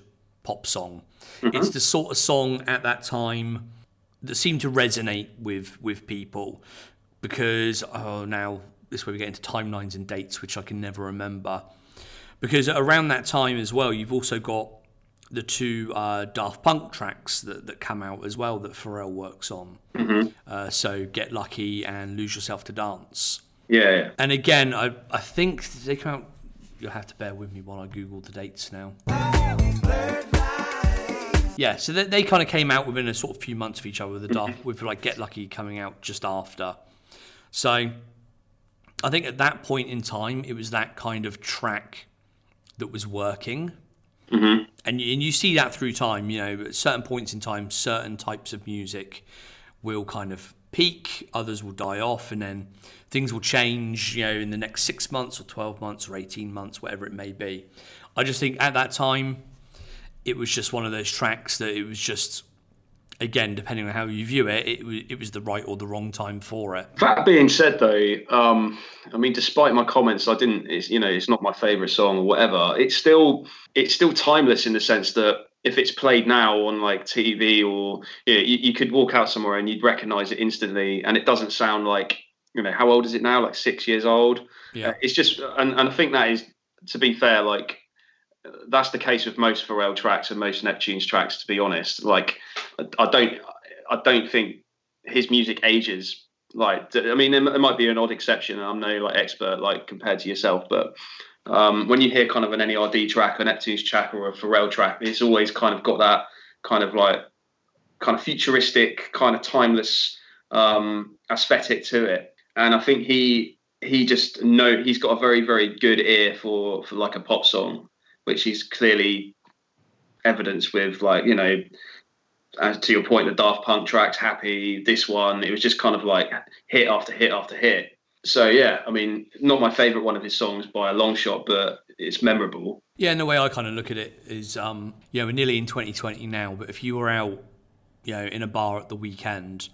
pop song. Mm-hmm. It's the sort of song at that time that seemed to resonate with, with people because, oh, now this way we get into timelines and dates, which I can never remember. Because around that time as well, you've also got the two uh, Daft Punk tracks that, that come out as well that Pharrell works on. Mm-hmm. Uh, so Get Lucky and Lose Yourself to Dance. Yeah, yeah. And again, I I think they come out... You'll have to bear with me while I Google the dates now. Yeah, so they, they kind of came out within a sort of few months of each other with, the Daft, with like Get Lucky coming out just after. So I think at that point in time, it was that kind of track that was working. Mm-hmm. And you, and you see that through time, you know, at certain points in time, certain types of music will kind of peak, others will die off, and then things will change, you know, in the next six months or twelve months or eighteen months, whatever it may be. I just think at that time, it was just one of those tracks that it was just, again, depending on how you view it, it was, it was the right or the wrong time for it. That being said, though, um, I mean, despite my comments, I didn't, it's, you know, it's not my favourite song or whatever. It's still, it's still timeless in the sense that if it's played now on like T V or you know, you, you could walk out somewhere and you'd recognise it instantly, and it doesn't sound like, you know, how old is it now? Like six years old. Yeah. Uh, it's just, and, and I think that is, to be fair, like. That's the case with most Pharrell tracks and most Neptune's tracks, to be honest. Like, I don't, I don't think his music ages. Like, I mean, there might be an odd exception. I'm no like expert, like compared to yourself, but um, when you hear kind of an N E R D track, a Neptune's track, or a Pharrell track, it's always kind of got that kind of like, kind of futuristic, kind of timeless um, aesthetic to it. And I think he he just know he's got a very, very good ear for, for like a pop song, which he's clearly evidenced with, like, you know, as to your point, the Daft Punk tracks, Happy, this one, it was just kind of like hit after hit after hit. So, yeah, I mean, not my favourite one of his songs by a long shot, but it's memorable. Yeah, and the way I kind of look at it is, um, you know, we're nearly in twenty twenty now, but if you were out, you know, in a bar at the weekend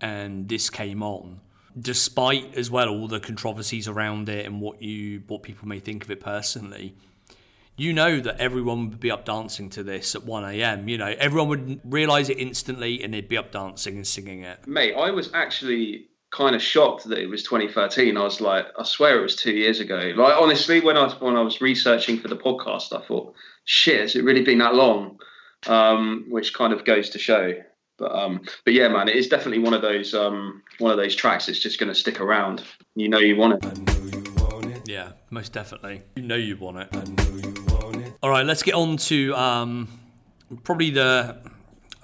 and this came on, despite as well all the controversies around it and what you what people may think of it personally, you know that everyone would be up dancing to this at one a.m. You know, everyone would realise it instantly and they'd be up dancing and singing it. Mate, I was actually kind of shocked that it was twenty thirteen. I was like, I swear it was two years ago. Like, honestly, when I was, when I was researching for the podcast, I thought, shit, has it really been that long? Um, which kind of goes to show. But um, but yeah, man, it is definitely one of those um, one of those tracks that's just going to stick around. You know you want it. I know you want it. Yeah, most definitely. You know you want it. I know you want it. All right, let's get on to um, probably the,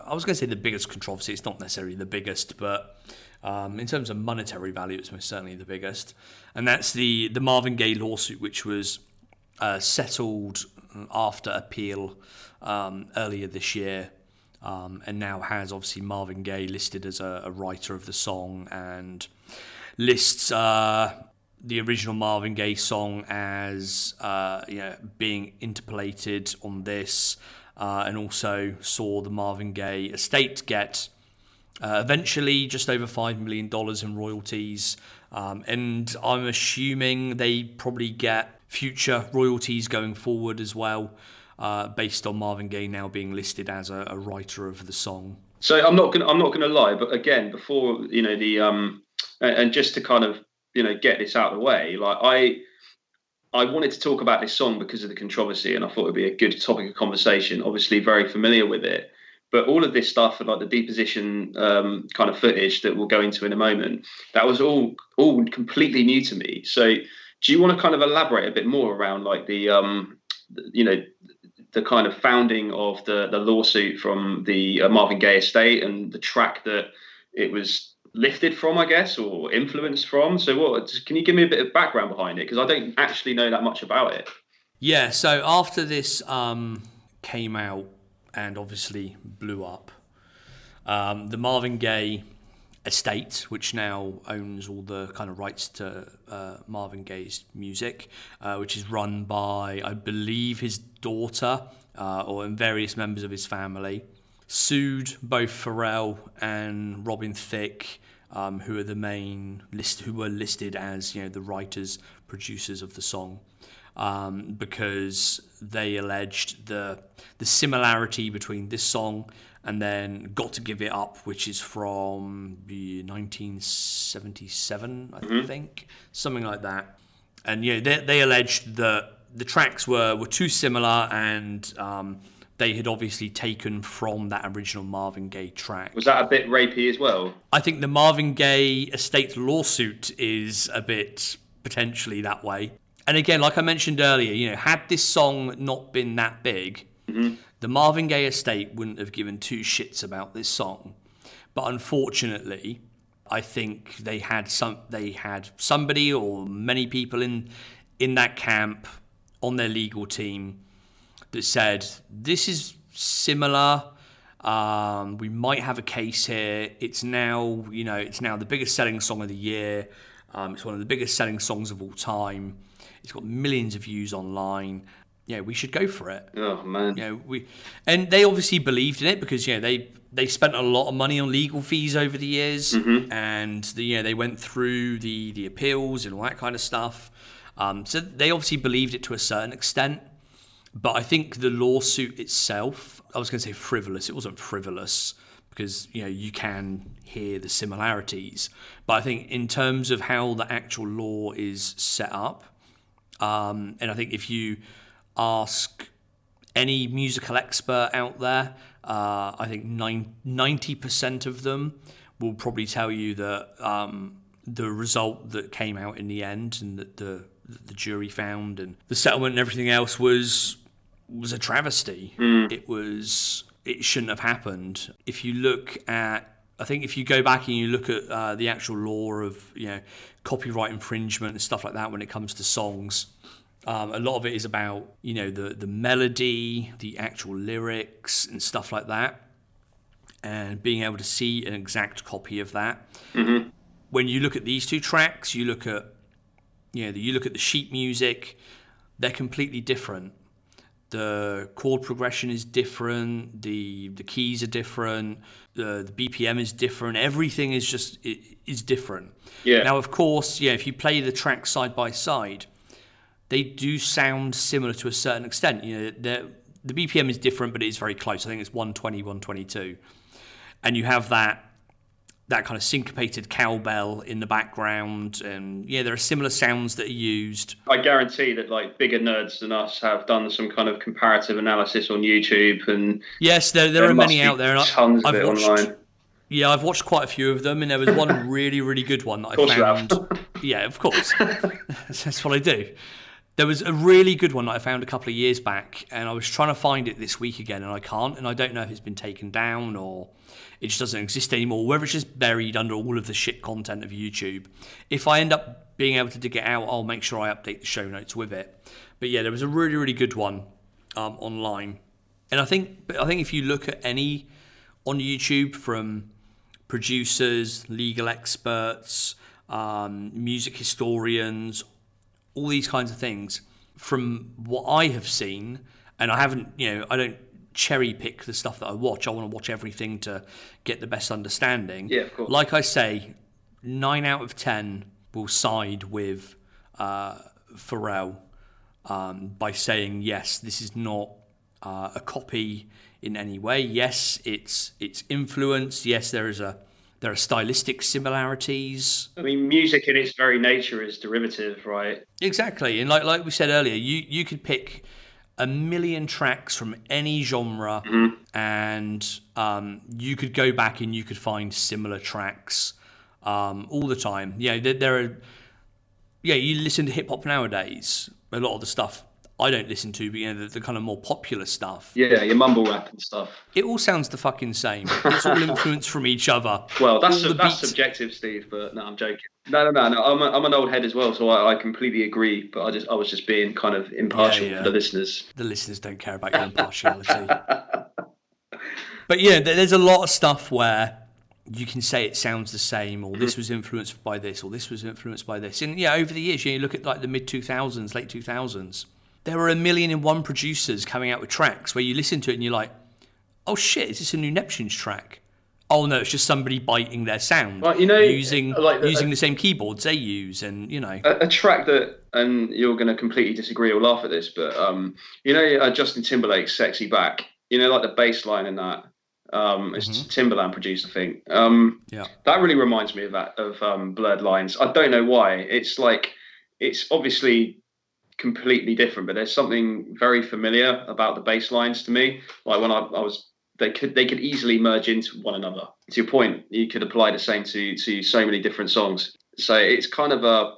I was going to say the biggest controversy. It's not necessarily the biggest, but Um, in terms of monetary value, it's most certainly the biggest. And that's the, the Marvin Gaye lawsuit, which was uh, settled after appeal um, earlier this year, um, and now has obviously Marvin Gaye listed as a, a writer of the song, and lists uh, the original Marvin Gaye song as uh, you know, being interpolated on this, uh, and also saw the Marvin Gaye estate get Uh, eventually just over five million dollars in royalties, um, and I'm assuming they probably get future royalties going forward as well, uh, based on Marvin Gaye now being listed as a, a writer of the song. So I'm not gonna, I'm not gonna lie, but again, before, you know, the um, and, and just to kind of, you know, get this out of the way, like I I wanted to talk about this song because of the controversy, and I thought it'd be a good topic of conversation. Obviously, very familiar with it. But all of this stuff and like the deposition um, kind of footage that we'll go into in a moment, that was all all completely new to me. So, do you want to kind of elaborate a bit more around like the um, you know, the kind of founding of the the lawsuit from the uh, Marvin Gaye estate and the track that it was lifted from, I guess, or influenced from? So, what can you give me a bit of background behind it, because I don't actually know that much about it. Yeah. So after this um, came out and obviously blew up, Um, the Marvin Gaye estate, which now owns all the kind of rights to uh, Marvin Gaye's music, uh, which is run by, I believe, his daughter uh, or various members of his family, sued both Pharrell and Robin Thicke, um, who are the main list, who were listed as, you know, the writers, producers of the song, um, because they alleged the the similarity between this song and then Got to Give It Up, which is from nineteen seventy-seven, I mm-hmm. think, something like that. And you know, they they alleged that the tracks were, were too similar, and um, they had obviously taken from that original Marvin Gaye track. Was that a bit rapey as well? I think the Marvin Gaye estate lawsuit is a bit potentially that way. And again, like I mentioned earlier, you know, had this song not been that big, mm-hmm. the Marvin Gaye estate wouldn't have given two shits about this song. But unfortunately, I think they had some, they had somebody or many people in in that camp on their legal team that said, this is similar. Um, we might have a case here. It's now, you know, it's now the biggest selling song of the year. Um, it's one of the biggest selling songs of all time. It's got millions of views online. Yeah, we should go for it. Oh man. Yeah, you know, we and they obviously believed in it because, you know, they they spent a lot of money on legal fees over the years, mm-hmm. and the, you know, they went through the the appeals and all that kind of stuff. Um, so they obviously believed it to a certain extent, but I think the lawsuit itself, I was going to say frivolous. It wasn't frivolous, because, you know, you can hear the similarities, but I think in terms of how the actual law is set up, um, and I think if you ask any musical expert out there, uh, I think ninety percent of them will probably tell you that um, the result that came out in the end and that the that the jury found and the settlement and everything else was was a travesty. Mm. It was. It shouldn't have happened. If you look at I think if you go back and you look at uh, the actual law of, you know, copyright infringement and stuff like that when it comes to songs, um, a lot of it is about, you know, the, the melody, the actual lyrics and stuff like that, and being able to see an exact copy of that. Mm-hmm. When you look at these two tracks, you look at, you know, you look at the sheet music, they're completely different. The chord progression is different, the the keys are different, the, the B P M is different, everything is just it, is different. Yeah. Now, of course, yeah, if you play the tracks side by side, they do sound similar to a certain extent. You know, the B P M is different, but it is very close. I think it's one twenty, one twenty-two. And you have that that kind of syncopated cowbell in the background, and yeah, there are similar sounds that are used. I guarantee that like bigger nerds than us have done some kind of comparative analysis on YouTube, and yes, there there, there are many out there, and tons I've of it watched, online. Yeah, I've watched quite a few of them, and there was one really, really good one that I found. Yeah, of course, that's what I do. There was a really good one that I found a couple of years back, and I was trying to find it this week again, and I can't, and I don't know if it's been taken down or it just doesn't exist anymore, whether it's just buried under all of the shit content of YouTube. If I end up being able to dig it out, I'll make sure I update the show notes with it. But yeah, there was a really, really good one um, online. And I think I think if you look at any on YouTube from producers, legal experts, um, music historians, all these kinds of things, from what I have seen, and I haven't, you know, I don't cherry pick the stuff that I watch. I want to watch everything to get the best understanding. Yeah, of course. Like I say, nine out of ten will side with uh, Pharrell um, by saying, yes, this is not uh, a copy in any way. Yes, it's it's influence. Yes, there is a There are stylistic similarities. I mean, music in its very nature is derivative, right? Exactly. And like like we said earlier, you, you could pick a million tracks from any genre, mm-hmm. and um, you could go back and you could find similar tracks um, all the time. Yeah, there, there are. Yeah, you listen to hip hop nowadays. A lot of the stuff I don't listen to, but you know, the, the kind of more popular stuff. Yeah, your mumble rap and stuff. It all sounds the fucking same. It's all influenced from each other. Well, that's sub- that's subjective, Steve. But no, I'm joking. No, no, no, no. I'm a, I'm an old head as well, so I, I completely agree. But I just I was just being kind of impartial yeah, yeah. for the listeners. The listeners don't care about your impartiality. But yeah, there's a lot of stuff where you can say it sounds the same, or this was influenced by this, or this was influenced by this. And yeah, over the years, you know, you look at like the mid two thousands, late two thousands. There were a million and one producers coming out with tracks where you listen to it and you're like, oh shit, is this a new Neptune's track? Oh no, it's just somebody biting their sound, well, you know, using like the, using the same keyboards they use, and you know. A, a track that, and you're going to completely disagree or laugh at this, but um, you know uh, Justin Timberlake's "Sexy Back," you know, like the bass line in that. Um, it's mm-hmm. Timberland produced, I think. Um, yeah. That really reminds me of that of um, Blurred Lines. I don't know why. It's like it's obviously completely different, but there's something very familiar about the bass lines to me. Like when I, I was, they could they could easily merge into one another. To your point, you could apply the same to to so many different songs. So it's kind of a,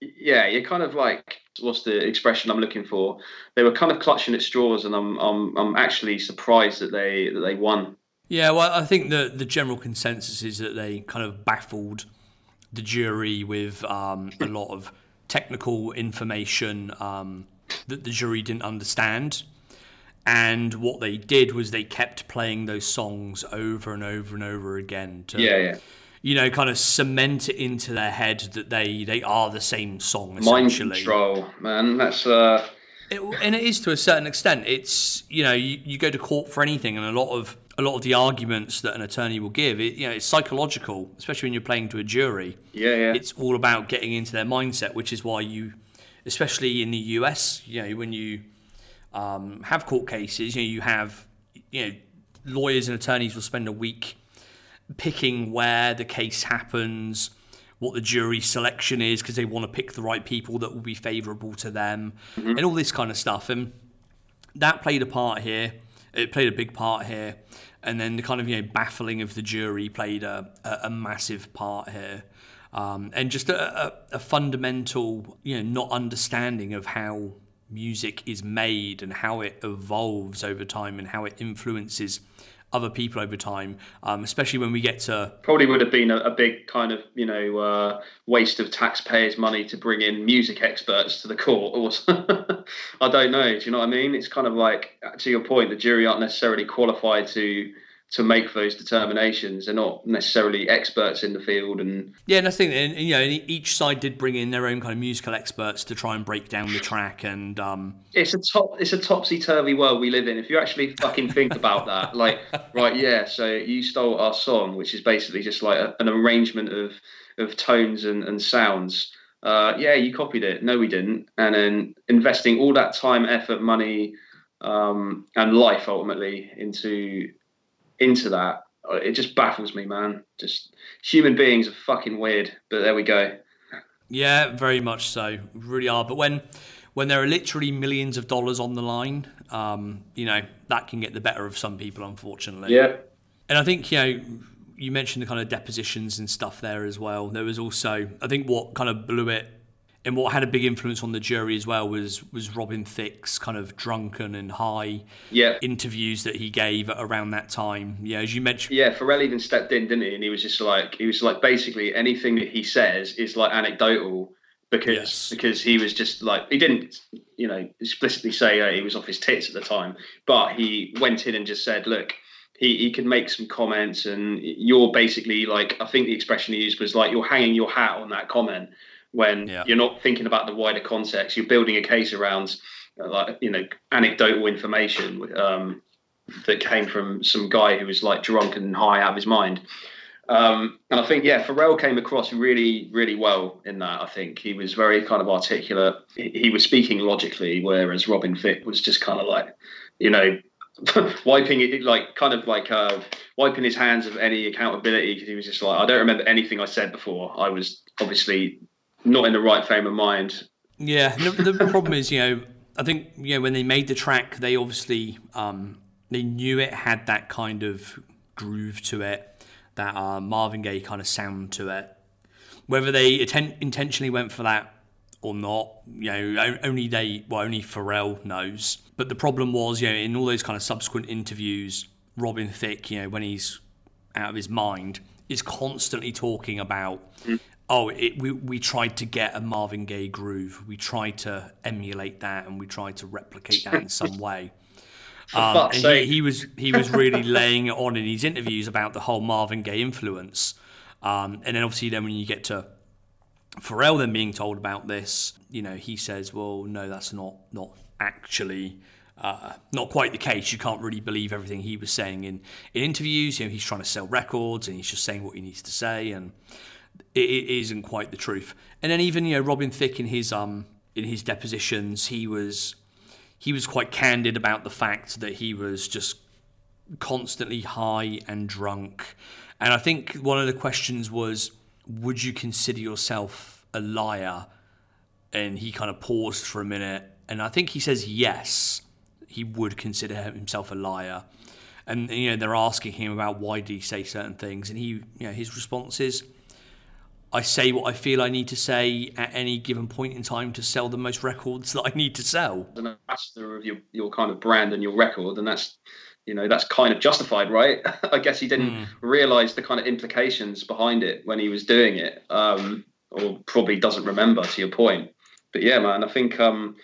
yeah, you're kind of like, what's the expression I'm looking for? They were kind of clutching at straws, and I'm I'm I'm actually surprised that they that they won. Yeah, well, I think the the general consensus is that they kind of baffled the jury with um, a lot of technical information um, that the jury didn't understand. And what they did was they kept playing those songs over and over and over again to, yeah, yeah. you know, kind of cement it into their head that they, they are the same song, essentially. Mind control, man. That's uh... it, and it is to a certain extent. It's, you know, you, you go to court for anything, and a lot of a lot of the arguments that an attorney will give, it, you know, it's psychological, especially when you're playing to a jury. Yeah, yeah. It's all about getting into their mindset, which is why you, especially in the U S, you know, when you um, have court cases, you know, you have, you know, lawyers and attorneys will spend a week picking where the case happens, what the jury selection is, because they want to pick the right people that will be favourable to them, mm-hmm. and all this kind of stuff. And that played a part here. It played a big part here. And then the kind of, you know, baffling of the jury played a, a, a massive part here. Um, and just a, a, a fundamental, you know, not understanding of how music is made and how it evolves over time and how it influences other people over time, um, especially when we get to... Probably would have been a, a big kind of, you know, uh, waste of taxpayers' money to bring in music experts to the court. Or I don't know, do you know what I mean? It's kind of like, to your point, the jury aren't necessarily qualified to... to make those determinations. They're not necessarily experts in the field. And yeah, and I think, and, you know, each side did bring in their own kind of musical experts to try and break down the track. And um it's a top it's a topsy-turvy world we live in, if you actually fucking think about that. Like, right, yeah, so you stole our song, which is basically just like a, an arrangement of of tones and, and sounds. Uh yeah, you copied it. No, we didn't. And then investing all that time, effort, money, um and life ultimately into into that, it just baffles me, man. Just human beings are fucking weird, but there we go. Yeah, very much so, really are. But when when there are literally millions of dollars on the line, um you know, that can get the better of some people, unfortunately. Yeah. And I think, you know, you mentioned the kind of depositions and stuff there as well. There was also, I think, what kind of blew it and what had a big influence on the jury as well was was Robin Thicke's kind of drunken and high yeah. interviews that he gave around that time. Yeah, as you mentioned. Yeah, Pharrell even stepped in, didn't he? And he was just like, he was like, basically anything that he says is like anecdotal because yes. because he was just like, he didn't, you know, explicitly say uh, he was off his tits at the time, but he went in and just said, look, he he could make some comments, and you're basically like, I think the expression he used was like, you're hanging your hat on that comment. When yeah. you're not thinking about the wider context, you're building a case around, uh, like, you know, anecdotal information um, that came from some guy who was like drunk and high out of his mind. Um, and I think, yeah, Pharrell came across really, really well in that. I think he was very kind of articulate. He, he was speaking logically, whereas Robin Thicke was just kind of like, you know, wiping it, like kind of like uh, wiping his hands of any accountability, because he was just like, I don't remember anything I said before. I was obviously not in the right frame of mind. Yeah, the, the problem is, you know, I think, you know, when they made the track, they obviously um, they knew it had that kind of groove to it, that uh, Marvin Gaye kind of sound to it. Whether they atten- intentionally went for that or not, you know, only they, well, only Pharrell knows. But the problem was, you know, in all those kind of subsequent interviews, Robin Thicke, you know, when he's out of his mind, is constantly talking about. Mm. Oh, it, we we tried to get a Marvin Gaye groove. We tried to emulate that, and we tried to replicate that in some way. Um, and he, he was he was really laying it on in his interviews about the whole Marvin Gaye influence. Um, and then obviously, then when you get to Pharrell, then being told about this, you know, he says, "Well, no, that's not not actually." Uh, not quite the case. You can't really believe everything he was saying in, in interviews. You know, he's trying to sell records, and he's just saying what he needs to say, and it, it isn't quite the truth. And then even, you know, Robin Thicke in his um in his depositions, he was he was quite candid about the fact that he was just constantly high and drunk. And I think one of the questions was, would you consider yourself a liar? And he kind of paused for a minute, and I think he says yes. He would consider himself a liar. And, you know, they're asking him about why did he say certain things. And he, you know, his response is, I say what I feel I need to say at any given point in time to sell the most records that I need to sell. As an ambassador of your, your kind of brand and your record, and that's, you know, that's kind of justified, right? I guess he didn't mm. realise the kind of implications behind it when he was doing it, um, or probably doesn't remember, to your point. But yeah, man, I think... Um,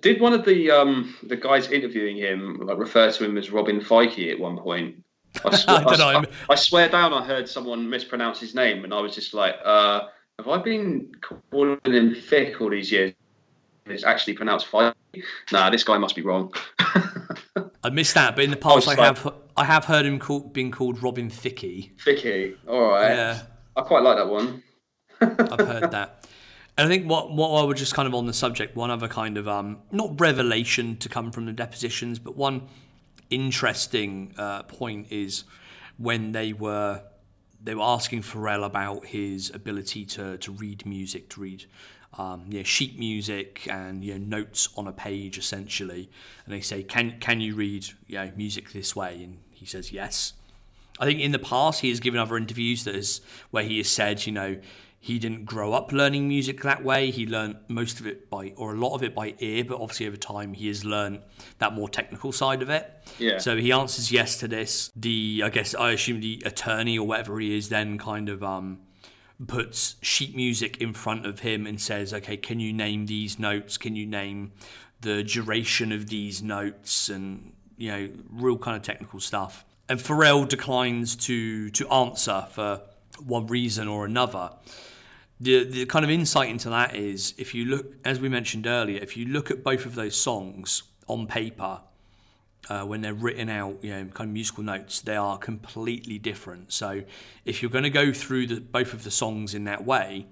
Did one of the um, the guys interviewing him like refer to him as Robin Thicke at one point? I, sw- I, I, know. I, I swear down, I heard someone mispronounce his name, and I was just like, uh, "Have I been calling him Thicke all these years? It's actually pronounced Thicke. Nah, this guy must be wrong." I missed that, but in the past, I, I have like, I have heard him call, being called Robin Thicke. Thicke, all right. Yeah, I quite like that one. I've heard that. And I think what what I was just kind of on the subject, one other kind of, um, not revelation to come from the depositions, but one interesting uh, point is when they were they were asking Pharrell about his ability to, to read music, to read um, you know, sheet music and, you know, notes on a page, essentially. And they say, can can you read, you know, music this way? And he says yes. I think in the past he has given other interviews that is where he has said, you know, He didn't grow up learning music that way. He learned most of it by, or a lot of it by ear, but obviously over time he has learned that more technical side of it. Yeah. So he answers yes to this. The, I guess, I assume the attorney or whatever he is then kind of um, puts sheet music in front of him and says, okay, can you name these notes? Can you name the duration of these notes? And, you know, real kind of technical stuff. And Pharrell declines to, to answer for one reason or another. The the kind of insight into that is, if you look, as we mentioned earlier, if you look at both of those songs on paper, uh, when they're written out, you know, kind of musical notes, they are completely different. So if you're going to go through the, both of the songs in that way,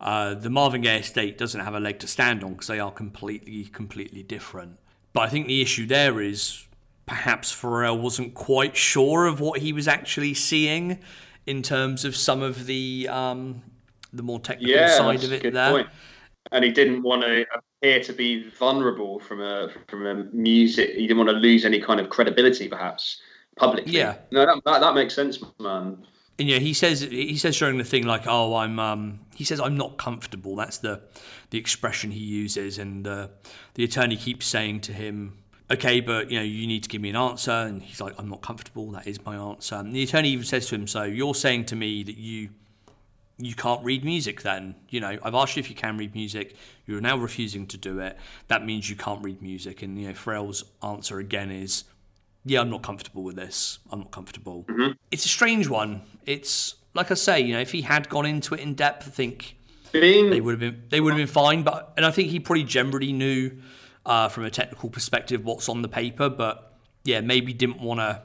uh, the Marvin Gaye estate doesn't have a leg to stand on because they are completely, completely different. But I think the issue there is perhaps Pharrell wasn't quite sure of what he was actually seeing in terms of some of the... Um, the more technical yeah, side of it good there. Point. And he didn't want to appear to be vulnerable from a from a music. He didn't want to lose any kind of credibility, perhaps, publicly. Yeah. No, that that, that makes sense, man. And yeah, he says he says during the thing like, "Oh, I'm." Um, he says, "I'm not comfortable." That's the the expression he uses, and uh, the attorney keeps saying to him, "Okay, but you know, you need to give me an answer." And he's like, "I'm not comfortable. That is my answer." And the attorney even says to him, "So you're saying to me that you." You can't read music then. You know, I've asked you if you can read music. You're now refusing to do it. That means you can't read music. And, you know, Pharrell's answer again is, yeah, I'm not comfortable with this. I'm not comfortable. Mm-hmm. It's a strange one. It's, like I say, you know, if he had gone into it in depth, I think Being... they would have been they would have been fine. But And I think he probably generally knew uh, from a technical perspective what's on the paper. But, yeah, maybe didn't want to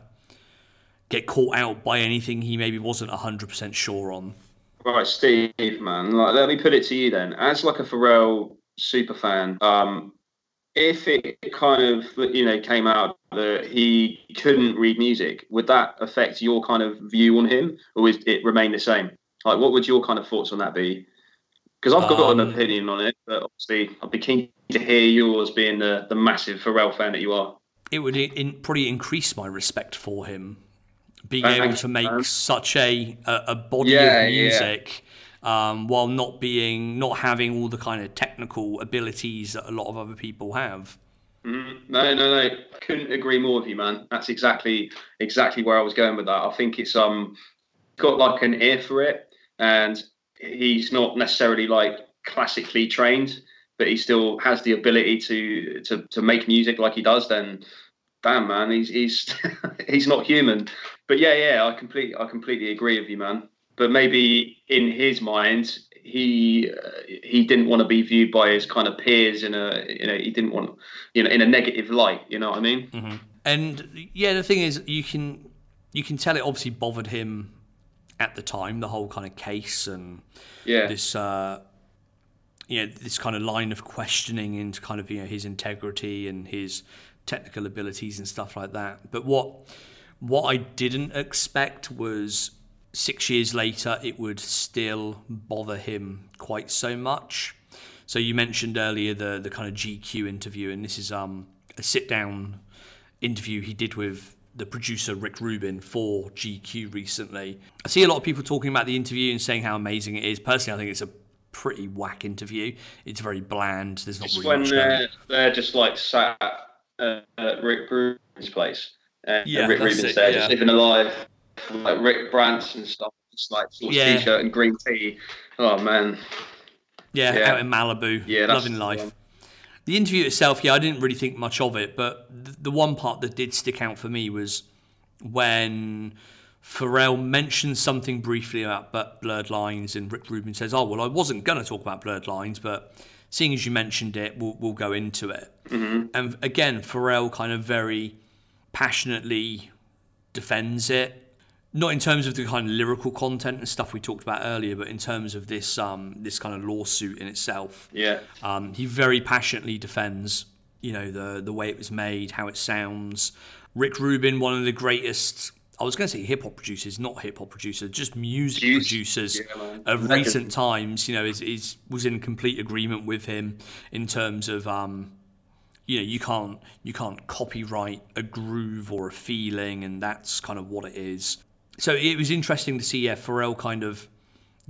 get caught out by anything he maybe wasn't one hundred percent sure on. Right, Steve, man. Like, let me put it to you then. As like a Pharrell superfan, um, if it kind of you know came out that he couldn't read music, would that affect your kind of view on him, or would it remain the same? Like, what would your kind of thoughts on that be? Because I've got um, an opinion on it, but obviously I'd be keen to hear yours, being the the massive Pharrell fan that you are. It would in, probably increase my respect for him. Being able to make such a a body yeah, of music yeah. um, while not being not having all the kind of technical abilities that a lot of other people have. Mm, no, no, no. Couldn't agree more with you, man. That's exactly exactly where I was going with that. I think it's um got like an ear for it, and he's not necessarily like classically trained, but he still has the ability to to to make music like he does. Then, damn, man, he's he's he's not human. But yeah, yeah, I completely, I completely agree with you, man. But maybe in his mind, he uh, he didn't want to be viewed by his kind of peers in a, you know, he didn't want, you know, in a negative light. You know what I mean? Mm-hmm. And yeah, the thing is, you can you can tell it obviously bothered him at the time, the whole kind of case and yeah. this, uh, you know, this kind of line of questioning into kind of you know his integrity and his technical abilities and stuff like that. But what. What I didn't expect was six years later, it would still bother him quite so much. So you mentioned earlier the the kind of G Q interview, and this is um, a sit-down interview he did with the producer Rick Rubin for G Q recently. I see a lot of people talking about the interview and saying how amazing it is. Personally, I think it's a pretty whack interview. It's very bland. There's not it's really when much they're, they're just like sat at Rick Rubin's place. Uh, yeah, Rick Rubin's there, yeah. Just living alive, like Rick Branson stuff, just like sort of yeah. T-shirt and green tea. Oh man, yeah, yeah. Out in Malibu, yeah, loving life. One. The interview itself, yeah, I didn't really think much of it, but th- the one part that did stick out for me was when Pharrell mentioned something briefly about Blurred Lines, and Rick Rubin says, "Oh well, I wasn't going to talk about Blurred Lines, but seeing as you mentioned it, we'll, we'll go into it." Mm-hmm. And again, Pharrell kind of very. Passionately defends it, not in terms of the kind of lyrical content and stuff we talked about earlier, but in terms of this um, this kind of lawsuit in itself. Yeah, um, he very passionately defends, you know, the the way it was made, how it sounds. Rick Rubin, one of the greatest, I was going to say hip hop producers, not hip hop producers, just music Jeez. producers yeah, of recent times. You know, is is was in complete agreement with him in terms of. Um, You know, you can't you can't copyright a groove or a feeling, and that's kind of what it is. So it was interesting to see yeah, Pharrell kind of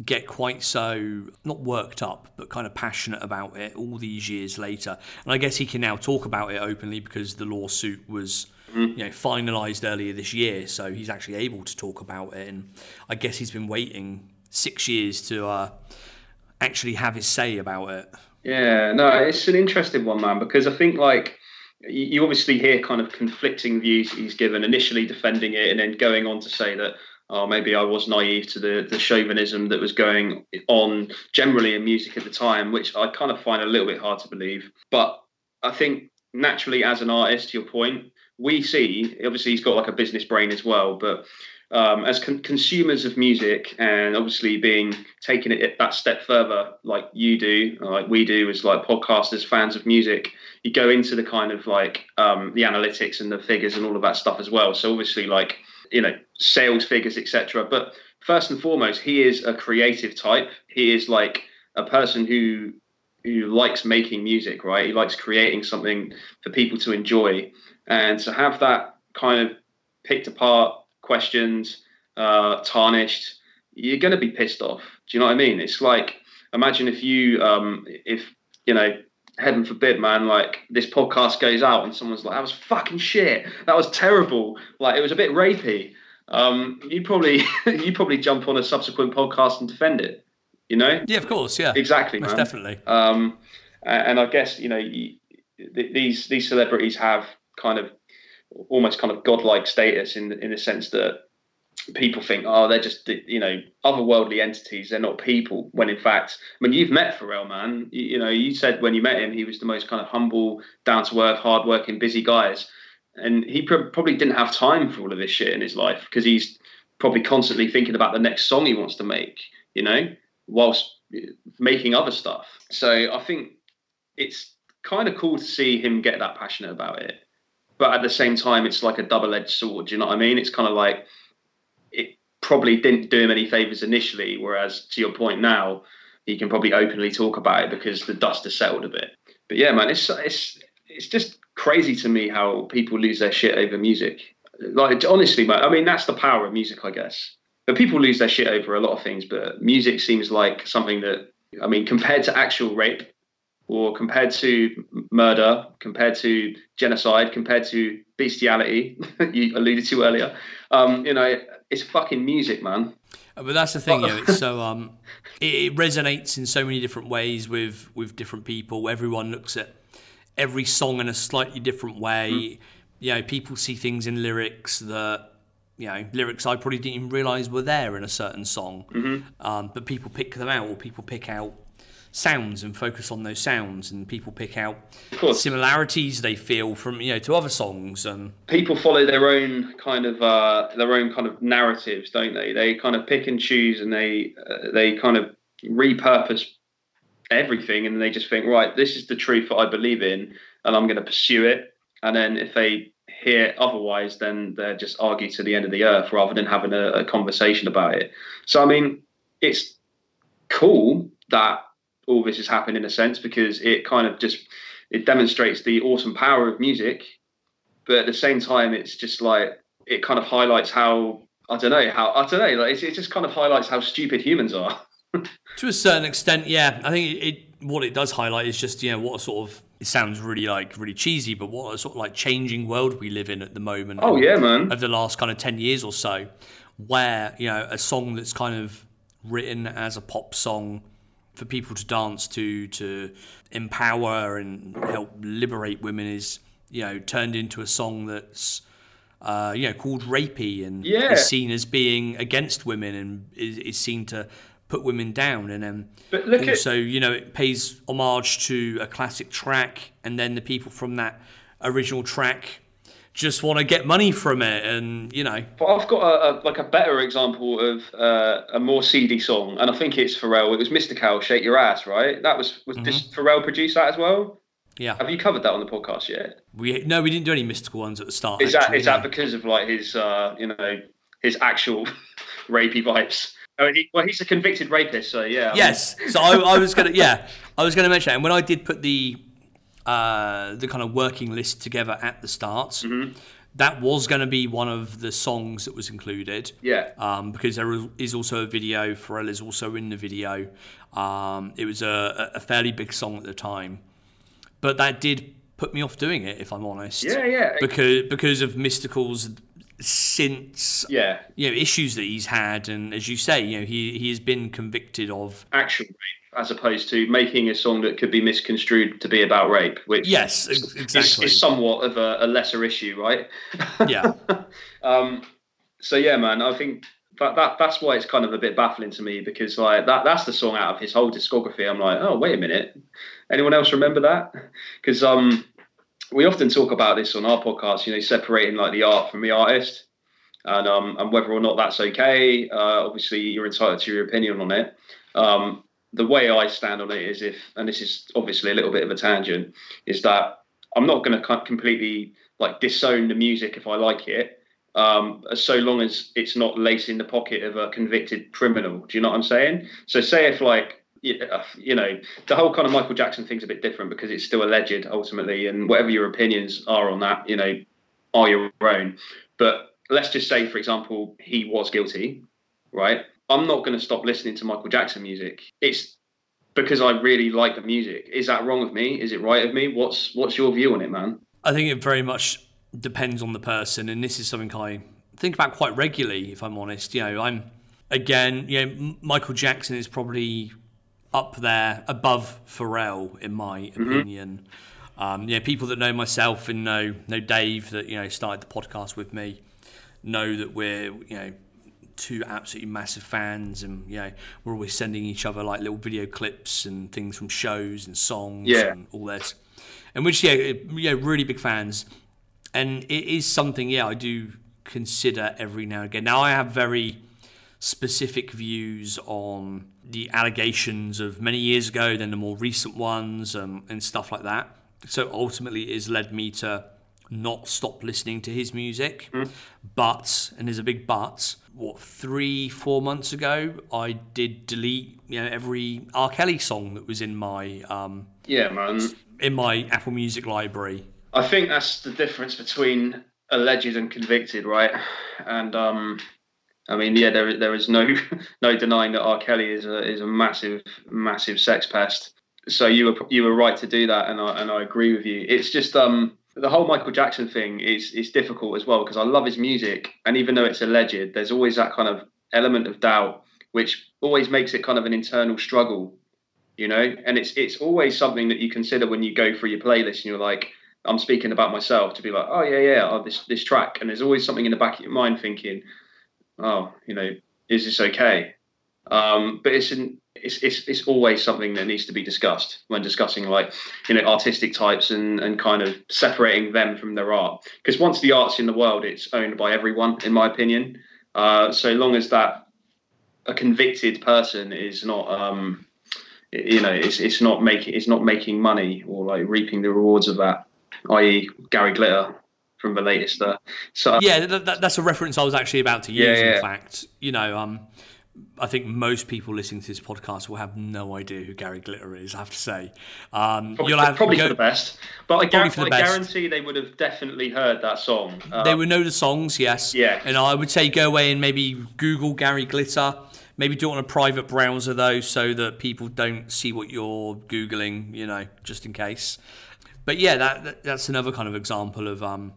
get quite so, not worked up, but kind of passionate about it all these years later. And I guess he can now talk about it openly because the lawsuit was mm-hmm. you know, finalised earlier this year, so he's actually able to talk about it. And I guess he's been waiting six years to uh, actually have his say about it. Yeah, no, it's an interesting one, man, because I think, like, you obviously hear kind of conflicting views he's given, initially defending it and then going on to say that, oh, maybe I was naive to the, the chauvinism that was going on generally in music at the time, which I kind of find a little bit hard to believe. But I think naturally as an artist, to your point, we see, obviously he's got like a business brain as well, but um, as con- consumers of music, and obviously being taking it that step further, like you do, like we do as like podcasters, fans of music, you go into the kind of like um, the analytics and the figures and all of that stuff as well. So obviously like, you know, sales figures, et cetera. But first and foremost, he is a creative type. He is like a person who who likes making music, right? He likes creating something for people to enjoy. And to have that kind of picked apart, questioned, uh, tarnished, you're going to be pissed off. Do you know what I mean? It's like, imagine if you, um, if, you know, heaven forbid, man, like this podcast goes out and someone's like, that was fucking shit. That was terrible. Like, it was a bit rapey. Um, you probably, you probably jump on a subsequent podcast and defend it, you know? Yeah, of course. Yeah, exactly. Most man. Definitely. Um, and I guess, you know, you, th- these, these celebrities have kind of almost kind of godlike status in the, in the sense that people think, oh, they're just, you know, otherworldly entities, they're not people, when in fact, I mean, you've met Pharrell, man. You, you know, you said when you met him, he was the most kind of humble, down-to-earth, hard-working, busy guys, and he pr- probably didn't have time for all of this shit in his life, because he's probably constantly thinking about the next song he wants to make, you know, whilst making other stuff. So I think it's kind of cool to see him get that passionate about it, but at the same time, it's like a double-edged sword, do you know what I mean? It's kind of like, it probably didn't do him any favours initially, whereas, to your point now, he can probably openly talk about it because the dust has settled a bit. But yeah, man, it's it's it's just crazy to me how people lose their shit over music. Like, honestly, man, I mean, that's the power of music, I guess. But people lose their shit over a lot of things, but music seems like something that, I mean, compared to actual rape, or compared to murder, compared to genocide, compared to bestiality, you alluded to earlier, um, you know, it's fucking music, man. But that's the thing, you know, it's so um, it, it resonates in so many different ways with, with different people. Everyone looks at every song in a slightly different way. Mm. You know, people see things in lyrics that, you know, lyrics I probably didn't even realise were there in a certain song. Mm-hmm. Um, but people pick them out, or people pick out sounds and focus on those sounds, and people pick out similarities they feel from, you know, to other songs. And people follow their own kind of uh their own kind of narratives, don't they? They kind of pick and choose, and they uh, they kind of repurpose everything, and they just think, right, this is the truth that I believe in, and I'm going to pursue it. And then if they hear otherwise, then they're just argue to the end of the earth rather than having a, a conversation about it. So I mean, it's cool that all this has happened, in a sense, because it kind of just, it demonstrates the awesome power of music. But at the same time, it's just like, it kind of highlights how, I don't know, how, I don't know, like, it's, it just kind of highlights how stupid humans are. To a certain extent, yeah. I think it, what it does highlight is just, you know, what a sort of, it sounds really like, really cheesy, but what a sort of like changing world we live in at the moment. Oh, yeah, man. Over the last kind of ten years or so, where, you know, a song that's kind of written as a pop song for people to dance to, to empower and help liberate women, is, you know, turned into a song that's, uh, you know, called rapey, and yeah, is seen as being against women, and is, is seen to put women down. And then but look also, at- you know, it pays homage to a classic track, and then the people from that original track just want to get money from it, and, you know. But I've got a, a like a better example of uh, a more seedy song, and I think it's Pharrell. It was Mister Cow, Shake Your Ass, right? That was, was mm-hmm. This Pharrell produced that as well? Yeah. Have you covered that on the podcast yet? We No, we didn't do any mystical ones at the start. Is, actually, that, is yeah. that because of, like, his, uh, you know, his actual rapey vibes? I mean, he, well, he's a convicted rapist, so yeah. I yes, mean... so I, I was going to, yeah, I was going to mention that. And when I did put the... Uh, the kind of working list together at the start, mm-hmm. that was going to be one of the songs that was included. Yeah. Um, because there is also a video. Pharrell is also in the video. Um, it was a, a fairly big song at the time. But that did put me off doing it, if I'm honest. Yeah, yeah. Because because of Mystical's since yeah you know issues that he's had, and as you say, you know, he he has been convicted of action rape as opposed to making a song that could be misconstrued to be about rape, which yes is, exactly is, is somewhat of a, a lesser issue, right? Yeah. um so yeah man I think that, that that's why it's kind of a bit baffling to me, because like that that's the song out of his whole discography I'm like, oh wait a minute, anyone else remember that? Because um we often talk about this on our podcast, you know, separating like the art from the artist, and um, and whether or not that's okay. Uh, obviously, you're entitled to your opinion on it. Um, the way I stand on it is if, and this is obviously a little bit of a tangent, is that I'm not going to completely like disown the music if I like it, um, so long as it's not lacing the pocket of a convicted criminal. Do you know what I'm saying? So say if like, you know, the whole kind of Michael Jackson thing's a bit different because it's still alleged ultimately, and whatever your opinions are on that, you know, are your own. But let's just say, for example, he was guilty, right? I'm not going to stop listening to Michael Jackson music. It's because I really like the music. Is that wrong of me? Is it right of me? What's what's your view on it, man? I think it very much depends on the person, and this is something I think about quite regularly, if I'm honest. You know, I'm, again, you know, Michael Jackson is probably up there above Pharrell, in my opinion. Mm-hmm. Um, yeah, people that know myself and know know Dave, that you know started the podcast with me, know that we're you know two absolutely massive fans, and you know we're always sending each other like little video clips and things from shows and songs, yeah, and all that. And which yeah, it, yeah, really big fans, and it is something yeah I do consider every now and again. Now I have very specific views on the allegations of many years ago, then the more recent ones, um, and stuff like that. So ultimately it has led me to not stop listening to his music. Mm. But, and there's a big but, what, three, four months ago, I did delete, you know, every R. Kelly song that was in my um, yeah, man. in my Apple Music library. I think that's the difference between alleged and convicted, right? And um I mean, yeah, there there is no no denying that R. Kelly is a is a massive massive sex pest. So you were you were right to do that, and I and I agree with you. It's just um the whole Michael Jackson thing is is difficult as well, because I love his music, and even though it's alleged, there's always that kind of element of doubt, which always makes it kind of an internal struggle, you know. And it's it's always something that you consider when you go through your playlist, and you're like, I'm speaking about myself, to be like, oh yeah yeah, oh, this this track, and there's always something in the back of your mind thinking, oh, you know, is this okay? Um, but it's, an, it's it's it's always something that needs to be discussed when discussing, like, you know, artistic types and, and kind of separating them from their art. Because once the art's in the world, it's owned by everyone, in my opinion. Uh, so long as that a convicted person is not, um, you know, it's it's not making it's not making money or like reaping the rewards of that, that is. Gary Glitter from the latest uh, so yeah that, that's a reference I was actually about to use. yeah, yeah. In fact, you know, um I think most people listening to this podcast will have no idea who Gary Glitter is, I have to say. Um probably, you'll have, probably go, for the best, but I, guarantee, the best. I guarantee they would have definitely heard that song. Uh, they would know the songs. Yes. Yeah. And I would say go away and maybe Google Gary Glitter. Maybe do it on a private browser though, so that people don't see what you're Googling, you know, just in case. But yeah, that, that that's another kind of example of um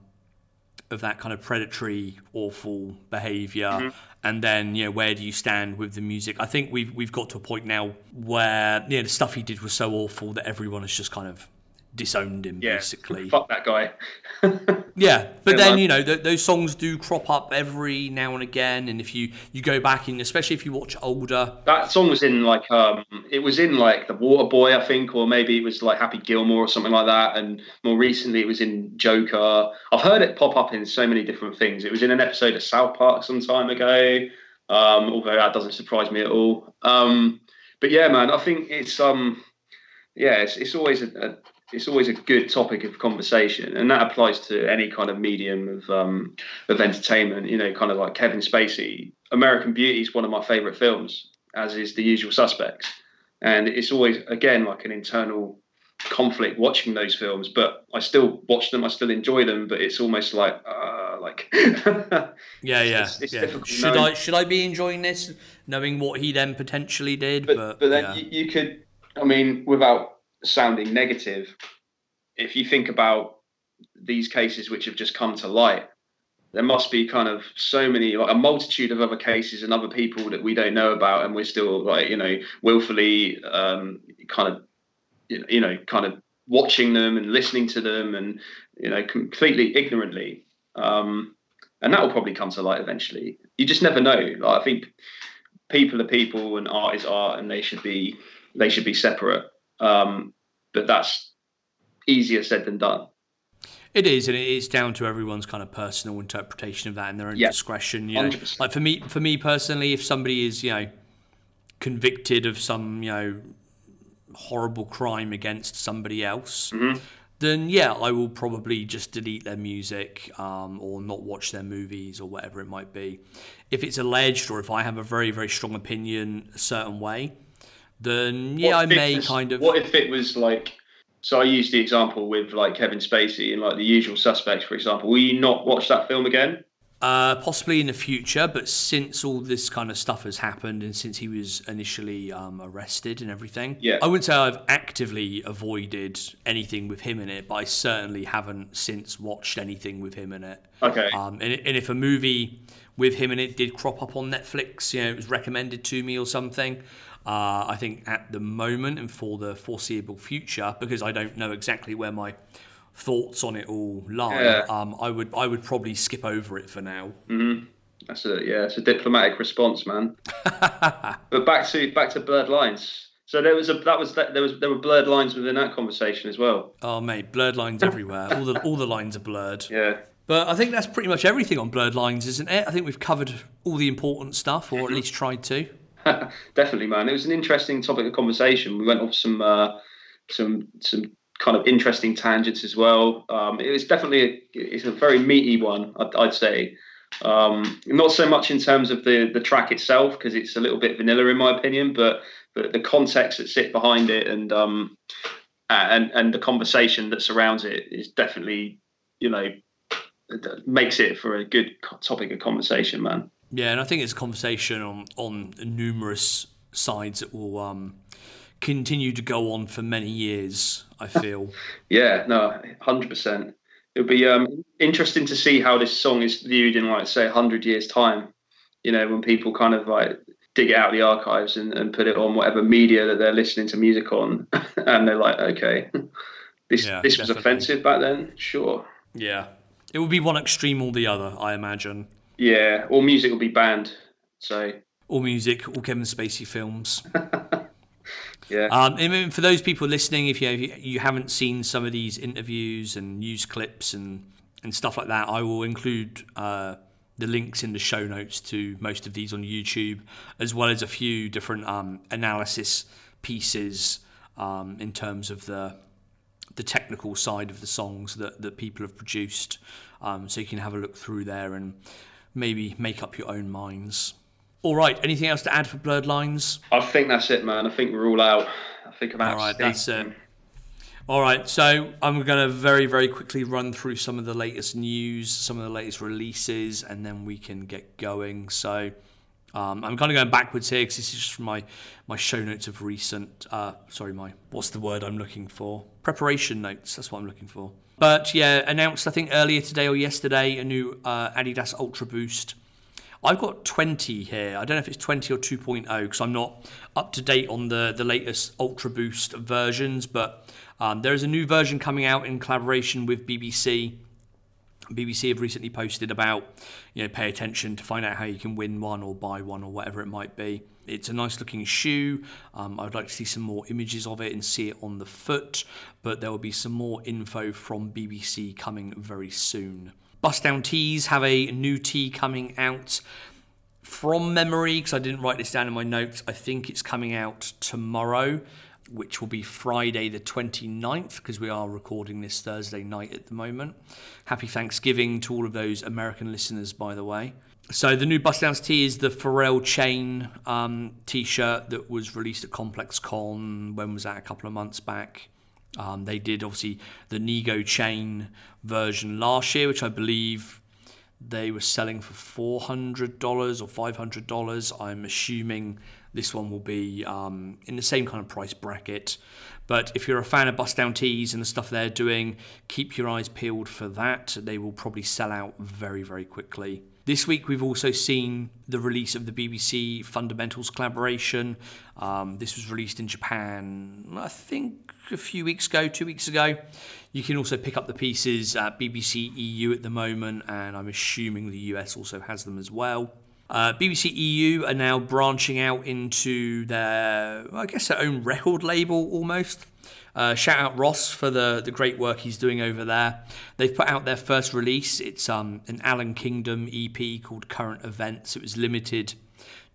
of that kind of predatory, awful behaviour. Mm-hmm. And then, you know, where do you stand with the music? I think we've we've got to a point now where, you know, the stuff he did was so awful that everyone has just kind of disowned him, yeah. basically. Fuck that guy. Yeah, but yeah, then, man. You know, th- those songs do crop up every now and again, and if you, you go back, and especially if you watch older... That song was in, like, um, it was in, like, the Waterboy, I think, or maybe it was, like, Happy Gilmore or something like that, and more recently it was in Joker. I've heard it pop up in so many different things. It was in an episode of South Park some time ago, um, although that doesn't surprise me at all. Um, but, yeah, man, I think it's, um, yeah, it's, it's always a... a It's always a good topic of conversation, and that applies to any kind of medium of um, of entertainment, you know, kind of like Kevin Spacey. American Beauty is one of my favourite films, as is The Usual Suspects. And it's always, again, like an internal conflict watching those films, but I still watch them, I still enjoy them, but it's almost like, uh, work. yeah, yeah. It's, it's yeah. difficult. Should knowing... I should I be enjoying this, knowing what he then potentially did? But but, but then yeah. you, you could, I mean, without sounding negative, if you think about these cases which have just come to light, there must be kind of so many, like a multitude of other cases and other people that we don't know about, and we're still like, you know, willfully um, kind of, you know, kind of watching them and listening to them and, you know, completely ignorantly. Um, and that will probably come to light eventually. You just never know. Like, I think people are people and art is art, and they should be, they should be separate. Um, but that's easier said than done. It is, and it's down to everyone's kind of personal interpretation of that and their own yeah, discretion. You know, one hundred percent. Like for me, for me personally, if somebody is, you know, convicted of some, you know, horrible crime against somebody else, mm-hmm. then yeah, I will probably just delete their music um, or not watch their movies or whatever it might be. If it's alleged, or if I have a very, very strong opinion a certain way, then yeah, I may was, kind of. What if it was like? So I used the example with like Kevin Spacey and like The Usual Suspects, for example. Will you not watch that film again? Uh, possibly in the future, but since all this kind of stuff has happened and since he was initially um, arrested and everything, yeah. I wouldn't say I've actively avoided anything with him in it, but I certainly haven't since watched anything with him in it. Okay. Um, and, and if a movie with him in it did crop up on Netflix, you know, it was recommended to me or something, Uh, I think at the moment and for the foreseeable future, because I don't know exactly where my thoughts on it all lie, yeah. um, I would I would probably skip over it for now. Mm-hmm. That's a yeah, it's a diplomatic response, man. But back to back to Blurred Lines. So there was a that was that, there was there were blurred lines within that conversation as well. Oh mate, blurred lines everywhere. all the all the lines are blurred. Yeah. But I think that's pretty much everything on Blurred Lines, isn't it? I think we've covered all the important stuff, or mm-hmm. at least tried to. Definitely, man. It was an interesting topic of conversation. We went off some uh, some some kind of interesting tangents as well. Um, it was definitely a, it's a very meaty one, I'd, I'd say. Um, not so much in terms of the, the track itself, because it's a little bit vanilla in my opinion, but but the context that sit behind it and um and and the conversation that surrounds it is definitely, you know, makes it for a good topic of conversation, man. Yeah, and I think it's a conversation on, on numerous sides that will um, continue to go on for many years, I feel. Yeah, no, one hundred percent. It'll be um, interesting to see how this song is viewed in, like, say, one hundred years' time, you know, when people kind of, like, dig it out of the archives and, and put it on whatever media that they're listening to music on, and they're like, okay, this yeah, this definitely. was offensive back then? Sure. Yeah. It would be one extreme or the other, I imagine. Yeah, all music will be banned. So all music, all Kevin Spacey films. yeah. Um, and for those people listening, if you you haven't seen some of these interviews and news clips and, and stuff like that, I will include uh, the links in the show notes to most of these on YouTube, as well as a few different um, analysis pieces um, in terms of the the technical side of the songs that, that people have produced. Um, so you can have a look through there and maybe make up your own minds. All right, anything else to add for Blurred Lines? I think that's it, man. I think we're all out. I think I'm out. All right, that's it. All right, so I'm going to very, very quickly run through some of the latest news, some of the latest releases, and then we can get going. So um, I'm kind of going backwards here because this is just from my, my show notes of recent... Uh, sorry, my... What's the word I'm looking for? Preparation notes, that's what I'm looking for. But yeah, announced I think earlier today or yesterday a new uh, Adidas Ultra Boost. I've got twenty here. I don't know if it's twenty or two point oh because I'm not up to date on the, the latest Ultra Boost versions. But um, there is a new version coming out in collaboration with B B C. B B C have recently posted about, you know, pay attention to find out how you can win one or buy one or whatever it might be. It's a nice looking shoe. Um, I would like to see some more images of it and see it on the foot, but there will be some more info from B B C coming very soon. Bust Down Tees have a new tee coming out from memory, because I didn't write this down in my notes. I think it's coming out tomorrow, which will be Friday the twenty-ninth, because we are recording this Thursday night at the moment. Happy Thanksgiving to all of those American listeners, by the way. So the new Bust Down tee is the Pharrell chain um, T-shirt that was released at ComplexCon. When was that? A couple of months back. Um, they did, obviously, the Nego chain version last year, which I believe They were selling for four hundred dollars or five hundred dollars. I'm assuming this one will be um, in the same kind of price bracket. But if you're a fan of Bust Down Tees and the stuff they're doing, keep your eyes peeled for that. They will probably sell out very, very quickly. This week, we've also seen the release of the B B C Fundamentals collaboration. Um, this was released in Japan, I think, a few weeks ago, two weeks ago. You can also pick up the pieces at B B C E U at the moment, and I'm assuming the U S also has them as well. Uh, B B C E U are now branching out into their, I guess, their own record label almost. Uh, shout out Ross for the, the great work he's doing over there. They've put out their first release. It's um, an Alan Kingdom E P called Current Events. It was limited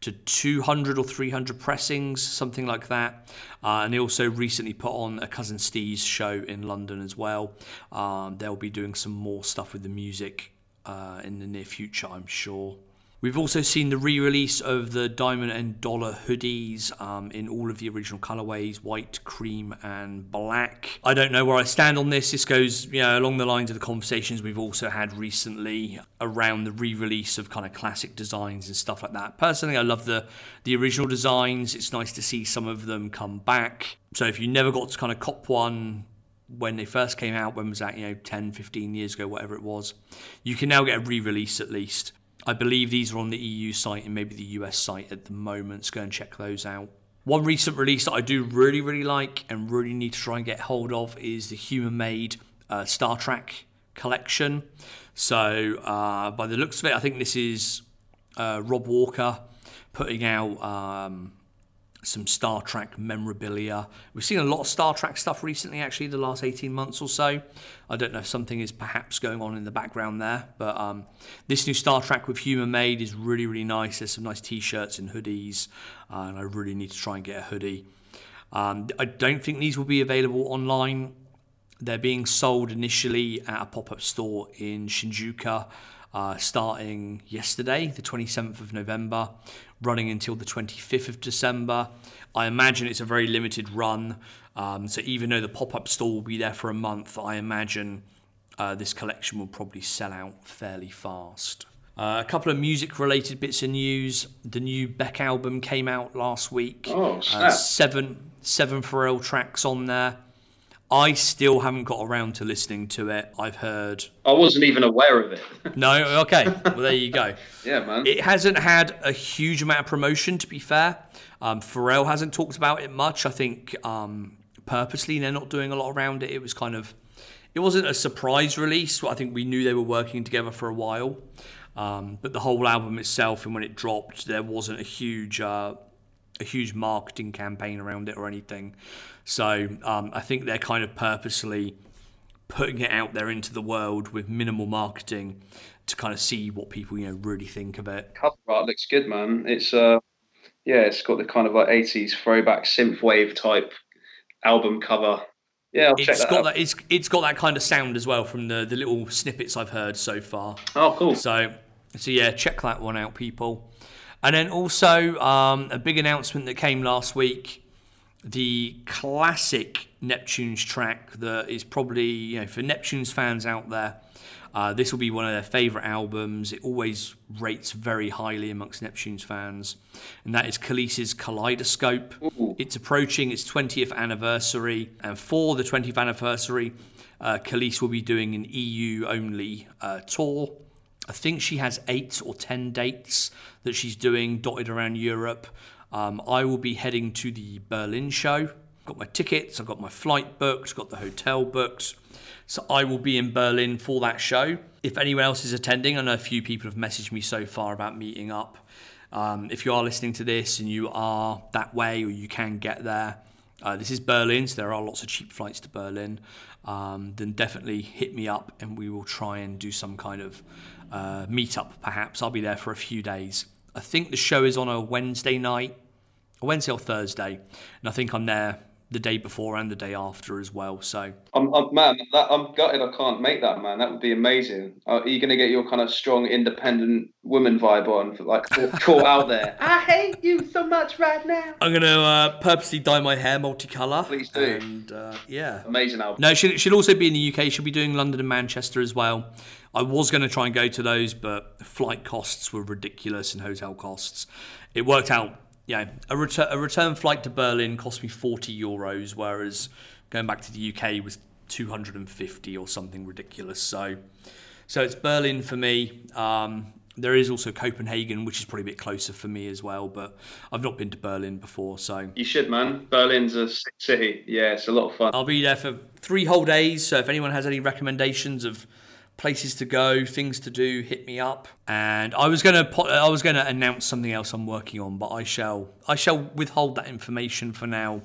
to two hundred or three hundred pressings, something like that. Uh, and they also recently put on a Cousin Steez show in London as well. Um, they'll be doing some more stuff with the music uh, in the near future, I'm sure. We've also seen the re-release of the Diamond and Dollar hoodies um, in all of the original colourways, white, cream and black. I don't know where I stand on this. This goes, you know, along the lines of the conversations we've also had recently around the re-release of kind of classic designs and stuff like that. Personally, I love the, the original designs. It's nice to see some of them come back. So if you never got to kind of cop one when they first came out, when was that, you know, ten, fifteen years ago, whatever it was, you can now get a re-release at least. I believe these are on the E U site and maybe the U S site at the moment, so go and check those out. One recent release that I do really, really like and really need to try and get hold of is the human-made uh, Star Trek collection. So uh, by the looks of it, I think this is uh, Rob Walker putting out um, some Star Trek memorabilia. We've seen a lot of Star Trek stuff recently, actually, the last eighteen months or so. I don't know if something is perhaps going on in the background there, but um, this new Star Trek with Human Made is really, really nice. There's some nice t-shirts and hoodies, uh, and I really need to try and get a hoodie. Um, I don't think these will be available online. They're being sold initially at a pop-up store in Shinjuku, uh, starting yesterday, the twenty-seventh of November, running until the twenty-fifth of December. I imagine it's a very limited run, um, so even though the pop-up store will be there for a month, I imagine uh, this collection will probably sell out fairly fast. Uh, a couple of music-related bits of news. The new Beck album came out last week. Oh, snap. Uh, seven, seven Pharrell tracks on there. I still haven't got around to listening to it. I've heard... I wasn't even aware of it. No? Okay. Well, there you go. Yeah, man. It hasn't had a huge amount of promotion, to be fair. Um, Pharrell hasn't talked about it much. I think um, purposely they're not doing a lot around it. It was kind of... It wasn't a surprise release. I think we knew they were working together for a while. Um, but the whole album itself, and when it dropped, there wasn't a huge... Uh, a huge marketing campaign around it or anything. So um, I think they're kind of purposely putting it out there into the world with minimal marketing to kind of see what people, you know, really think of it. Cover art looks good, man. It's uh, yeah, it's got the kind of like eighties throwback synthwave type album cover. Yeah, I'll check that out. That, it's it's got that kind of sound as well from the the little snippets I've heard so far. Oh, cool. So so yeah, check that one out, people. And then also um, a big announcement that came last week, the classic Neptune's track that is probably, you know, for Neptune's fans out there, uh, this will be one of their favourite albums. It always rates very highly amongst Neptune's fans, and that is Khaleesi's Kaleidoscope. Ooh. It's approaching its twentieth anniversary, and for the twentieth anniversary, uh, Khaleesi will be doing an E U-only uh, tour. I think she has eight or ten dates that she's doing dotted around Europe. Um, I will be heading to the Berlin show. Got my tickets, I've got my flight booked, got the hotel booked. So I will be in Berlin for that show. If anyone else is attending, I know a few people have messaged me so far about meeting up. Um, if you are listening to this and you are that way or you can get there, uh, this is Berlin, so there are lots of cheap flights to Berlin. Um, then definitely hit me up and we will try and do some kind of uh, meetup perhaps. I'll be there for a few days. I think the show is on a Wednesday night, a Wednesday or Thursday, and I think I'm there the day before and the day after as well. So I'm, I'm man, that, I'm gutted I can't make that, man. That would be amazing. Are you going to get your kind of strong, independent woman vibe on for like call out there? I hate you so much right now. I'm going to uh, purposely dye my hair multicolour. Please do. And uh, yeah, amazing album. No, she'll, she'll also be in the U K. She'll be doing London and Manchester as well. I was going to try and go to those, but flight costs were ridiculous and hotel costs. It worked out. Yeah, a, retur- a return flight to Berlin cost me forty euros, whereas going back to the U K was two hundred fifty or something ridiculous. So so it's Berlin for me. Um, there is also Copenhagen, which is probably a bit closer for me as well, but I've not been to Berlin before. So you should, man. Berlin's a sick city. Yeah, it's a lot of fun. I'll be there for three whole days, so if anyone has any recommendations of places to go, things to do, hit me up. And I was gonna, I was gonna announce something else I'm working on, but I shall, I shall withhold that information for now,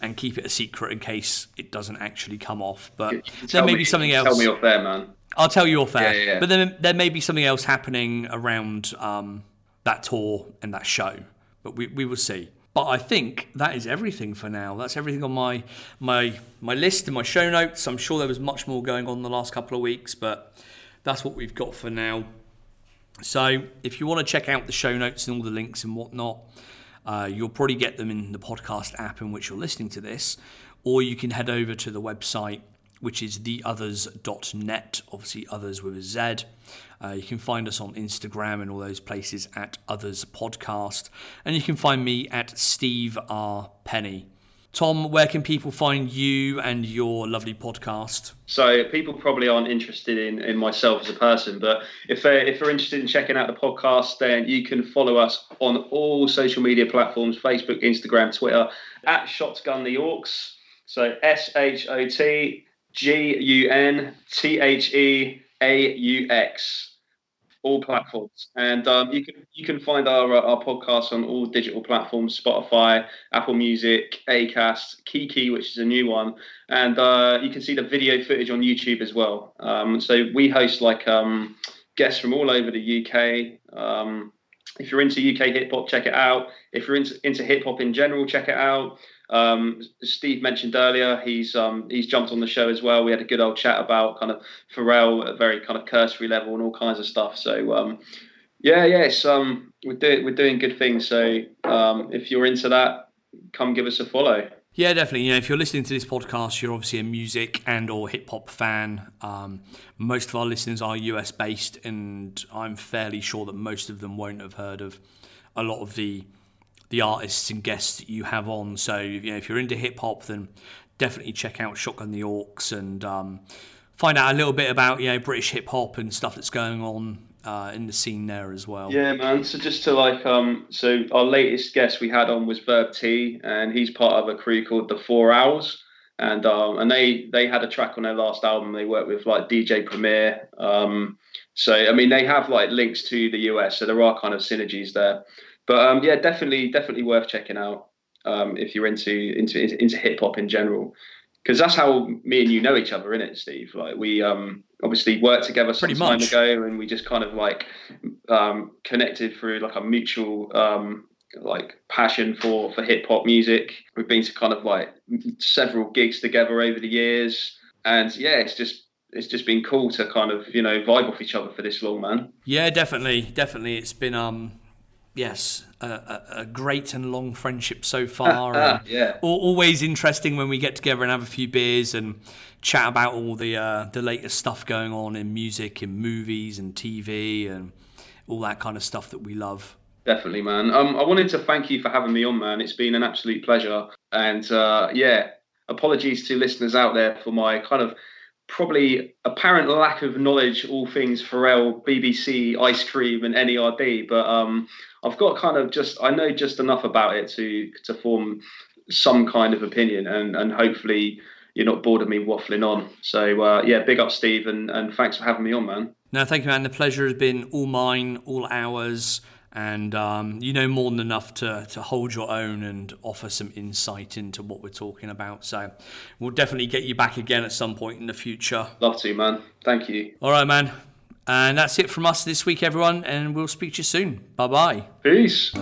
and keep it a secret in case it doesn't actually come off. But there may be something else. Tell me off air, man. I'll tell you off air. Yeah, yeah, yeah. But then there may be something else happening around um, that tour and that show. But we we will see. But I think that is everything for now. That's everything on my my my list and my show notes. I'm sure there was much more going on the last couple of weeks, but that's what we've got for now. So if you want to check out the show notes and all the links and whatnot, uh, you'll probably get them in the podcast app in which you're listening to this, or you can head over to the website, which is the others dot net, obviously others with a Z. Uh, you can find us on Instagram and all those places at Others Podcast. And you can find me at Steve R. Penny. Tom, where can people find you and your lovely podcast? So people probably aren't interested in, in myself as a person, but if they're, if they're interested in checking out the podcast, then you can follow us on all social media platforms, Facebook, Instagram, Twitter, at Shotgun The Aux. So S H O T G U N T H E A U X, all platforms. And um, you can you can find our our podcast on all digital platforms: Spotify, Apple Music, Acast, Kiki, which is a new one, and uh, you can see the video footage on YouTube as well. Um, so we host like um, guests from all over the U K. Um, if you're into U K hip hop, check it out. If you're into, into hip hop in general, check it out. Um, Steve mentioned earlier, he's um, he's jumped on the show as well. We had a good old chat about kind of Pharrell at a very kind of cursory level and all kinds of stuff. So um, yeah, yeah, it's, um, we're doing we're doing good things. So um, if you're into that, come give us a follow. Yeah, definitely. You know, if you're listening to this podcast, you're obviously a music and or hip hop fan. Um, most of our listeners are U S based, and I'm fairly sure that most of them won't have heard of a lot of the. the artists and guests that you have on. So, you know, if you're into hip hop, then definitely check out Shotgun the Aux and um, find out a little bit about, you know, British hip hop and stuff that's going on uh, in the scene there as well. Yeah, man. So just to like, um, so our latest guest we had on was Verb T, and he's part of a crew called The Four Owls. And um, and they, they had a track on their last album. They worked with like D J Premier. Um, so, I mean, they have like links to the U S. So there are kind of synergies there. But um, yeah, definitely, definitely worth checking out um, if you're into into into hip hop in general, because that's how me and you know each other, innit, Steve? Like we um, obviously worked together some Pretty time much. ago, and we just kind of like um, connected through like a mutual um, like passion for for hip hop music. We've been to kind of like several gigs together over the years, and yeah, it's just. It's just been cool to kind of you know vibe off each other for this long, man. Yeah, definitely, definitely. It's been um. Yes, a, a, a great and long friendship so far. Uh, yeah. Always interesting when we get together and have a few beers and chat about all the uh, the latest stuff going on in music, in movies and T V and all that kind of stuff that we love. Definitely, man. Um, I wanted to thank you for having me on, man. It's been an absolute pleasure. And uh, yeah, apologies to listeners out there for my kind of probably apparent lack of knowledge, all things Pharrell, B B C, Ice Cream and N E R D. But um, I've got kind of just, I know just enough about it to to form some kind of opinion, and, and hopefully you're not bored of me waffling on. So uh, yeah, big up Steve, and, and thanks for having me on, man. No, thank you, man. The pleasure has been all mine, all ours. And um, you know more than enough to, to hold your own and offer some insight into what we're talking about. So we'll definitely get you back again at some point in the future. Love to, man. Thank you. All right, man. And that's it from us this week, everyone. And we'll speak to you soon. Bye-bye. Peace.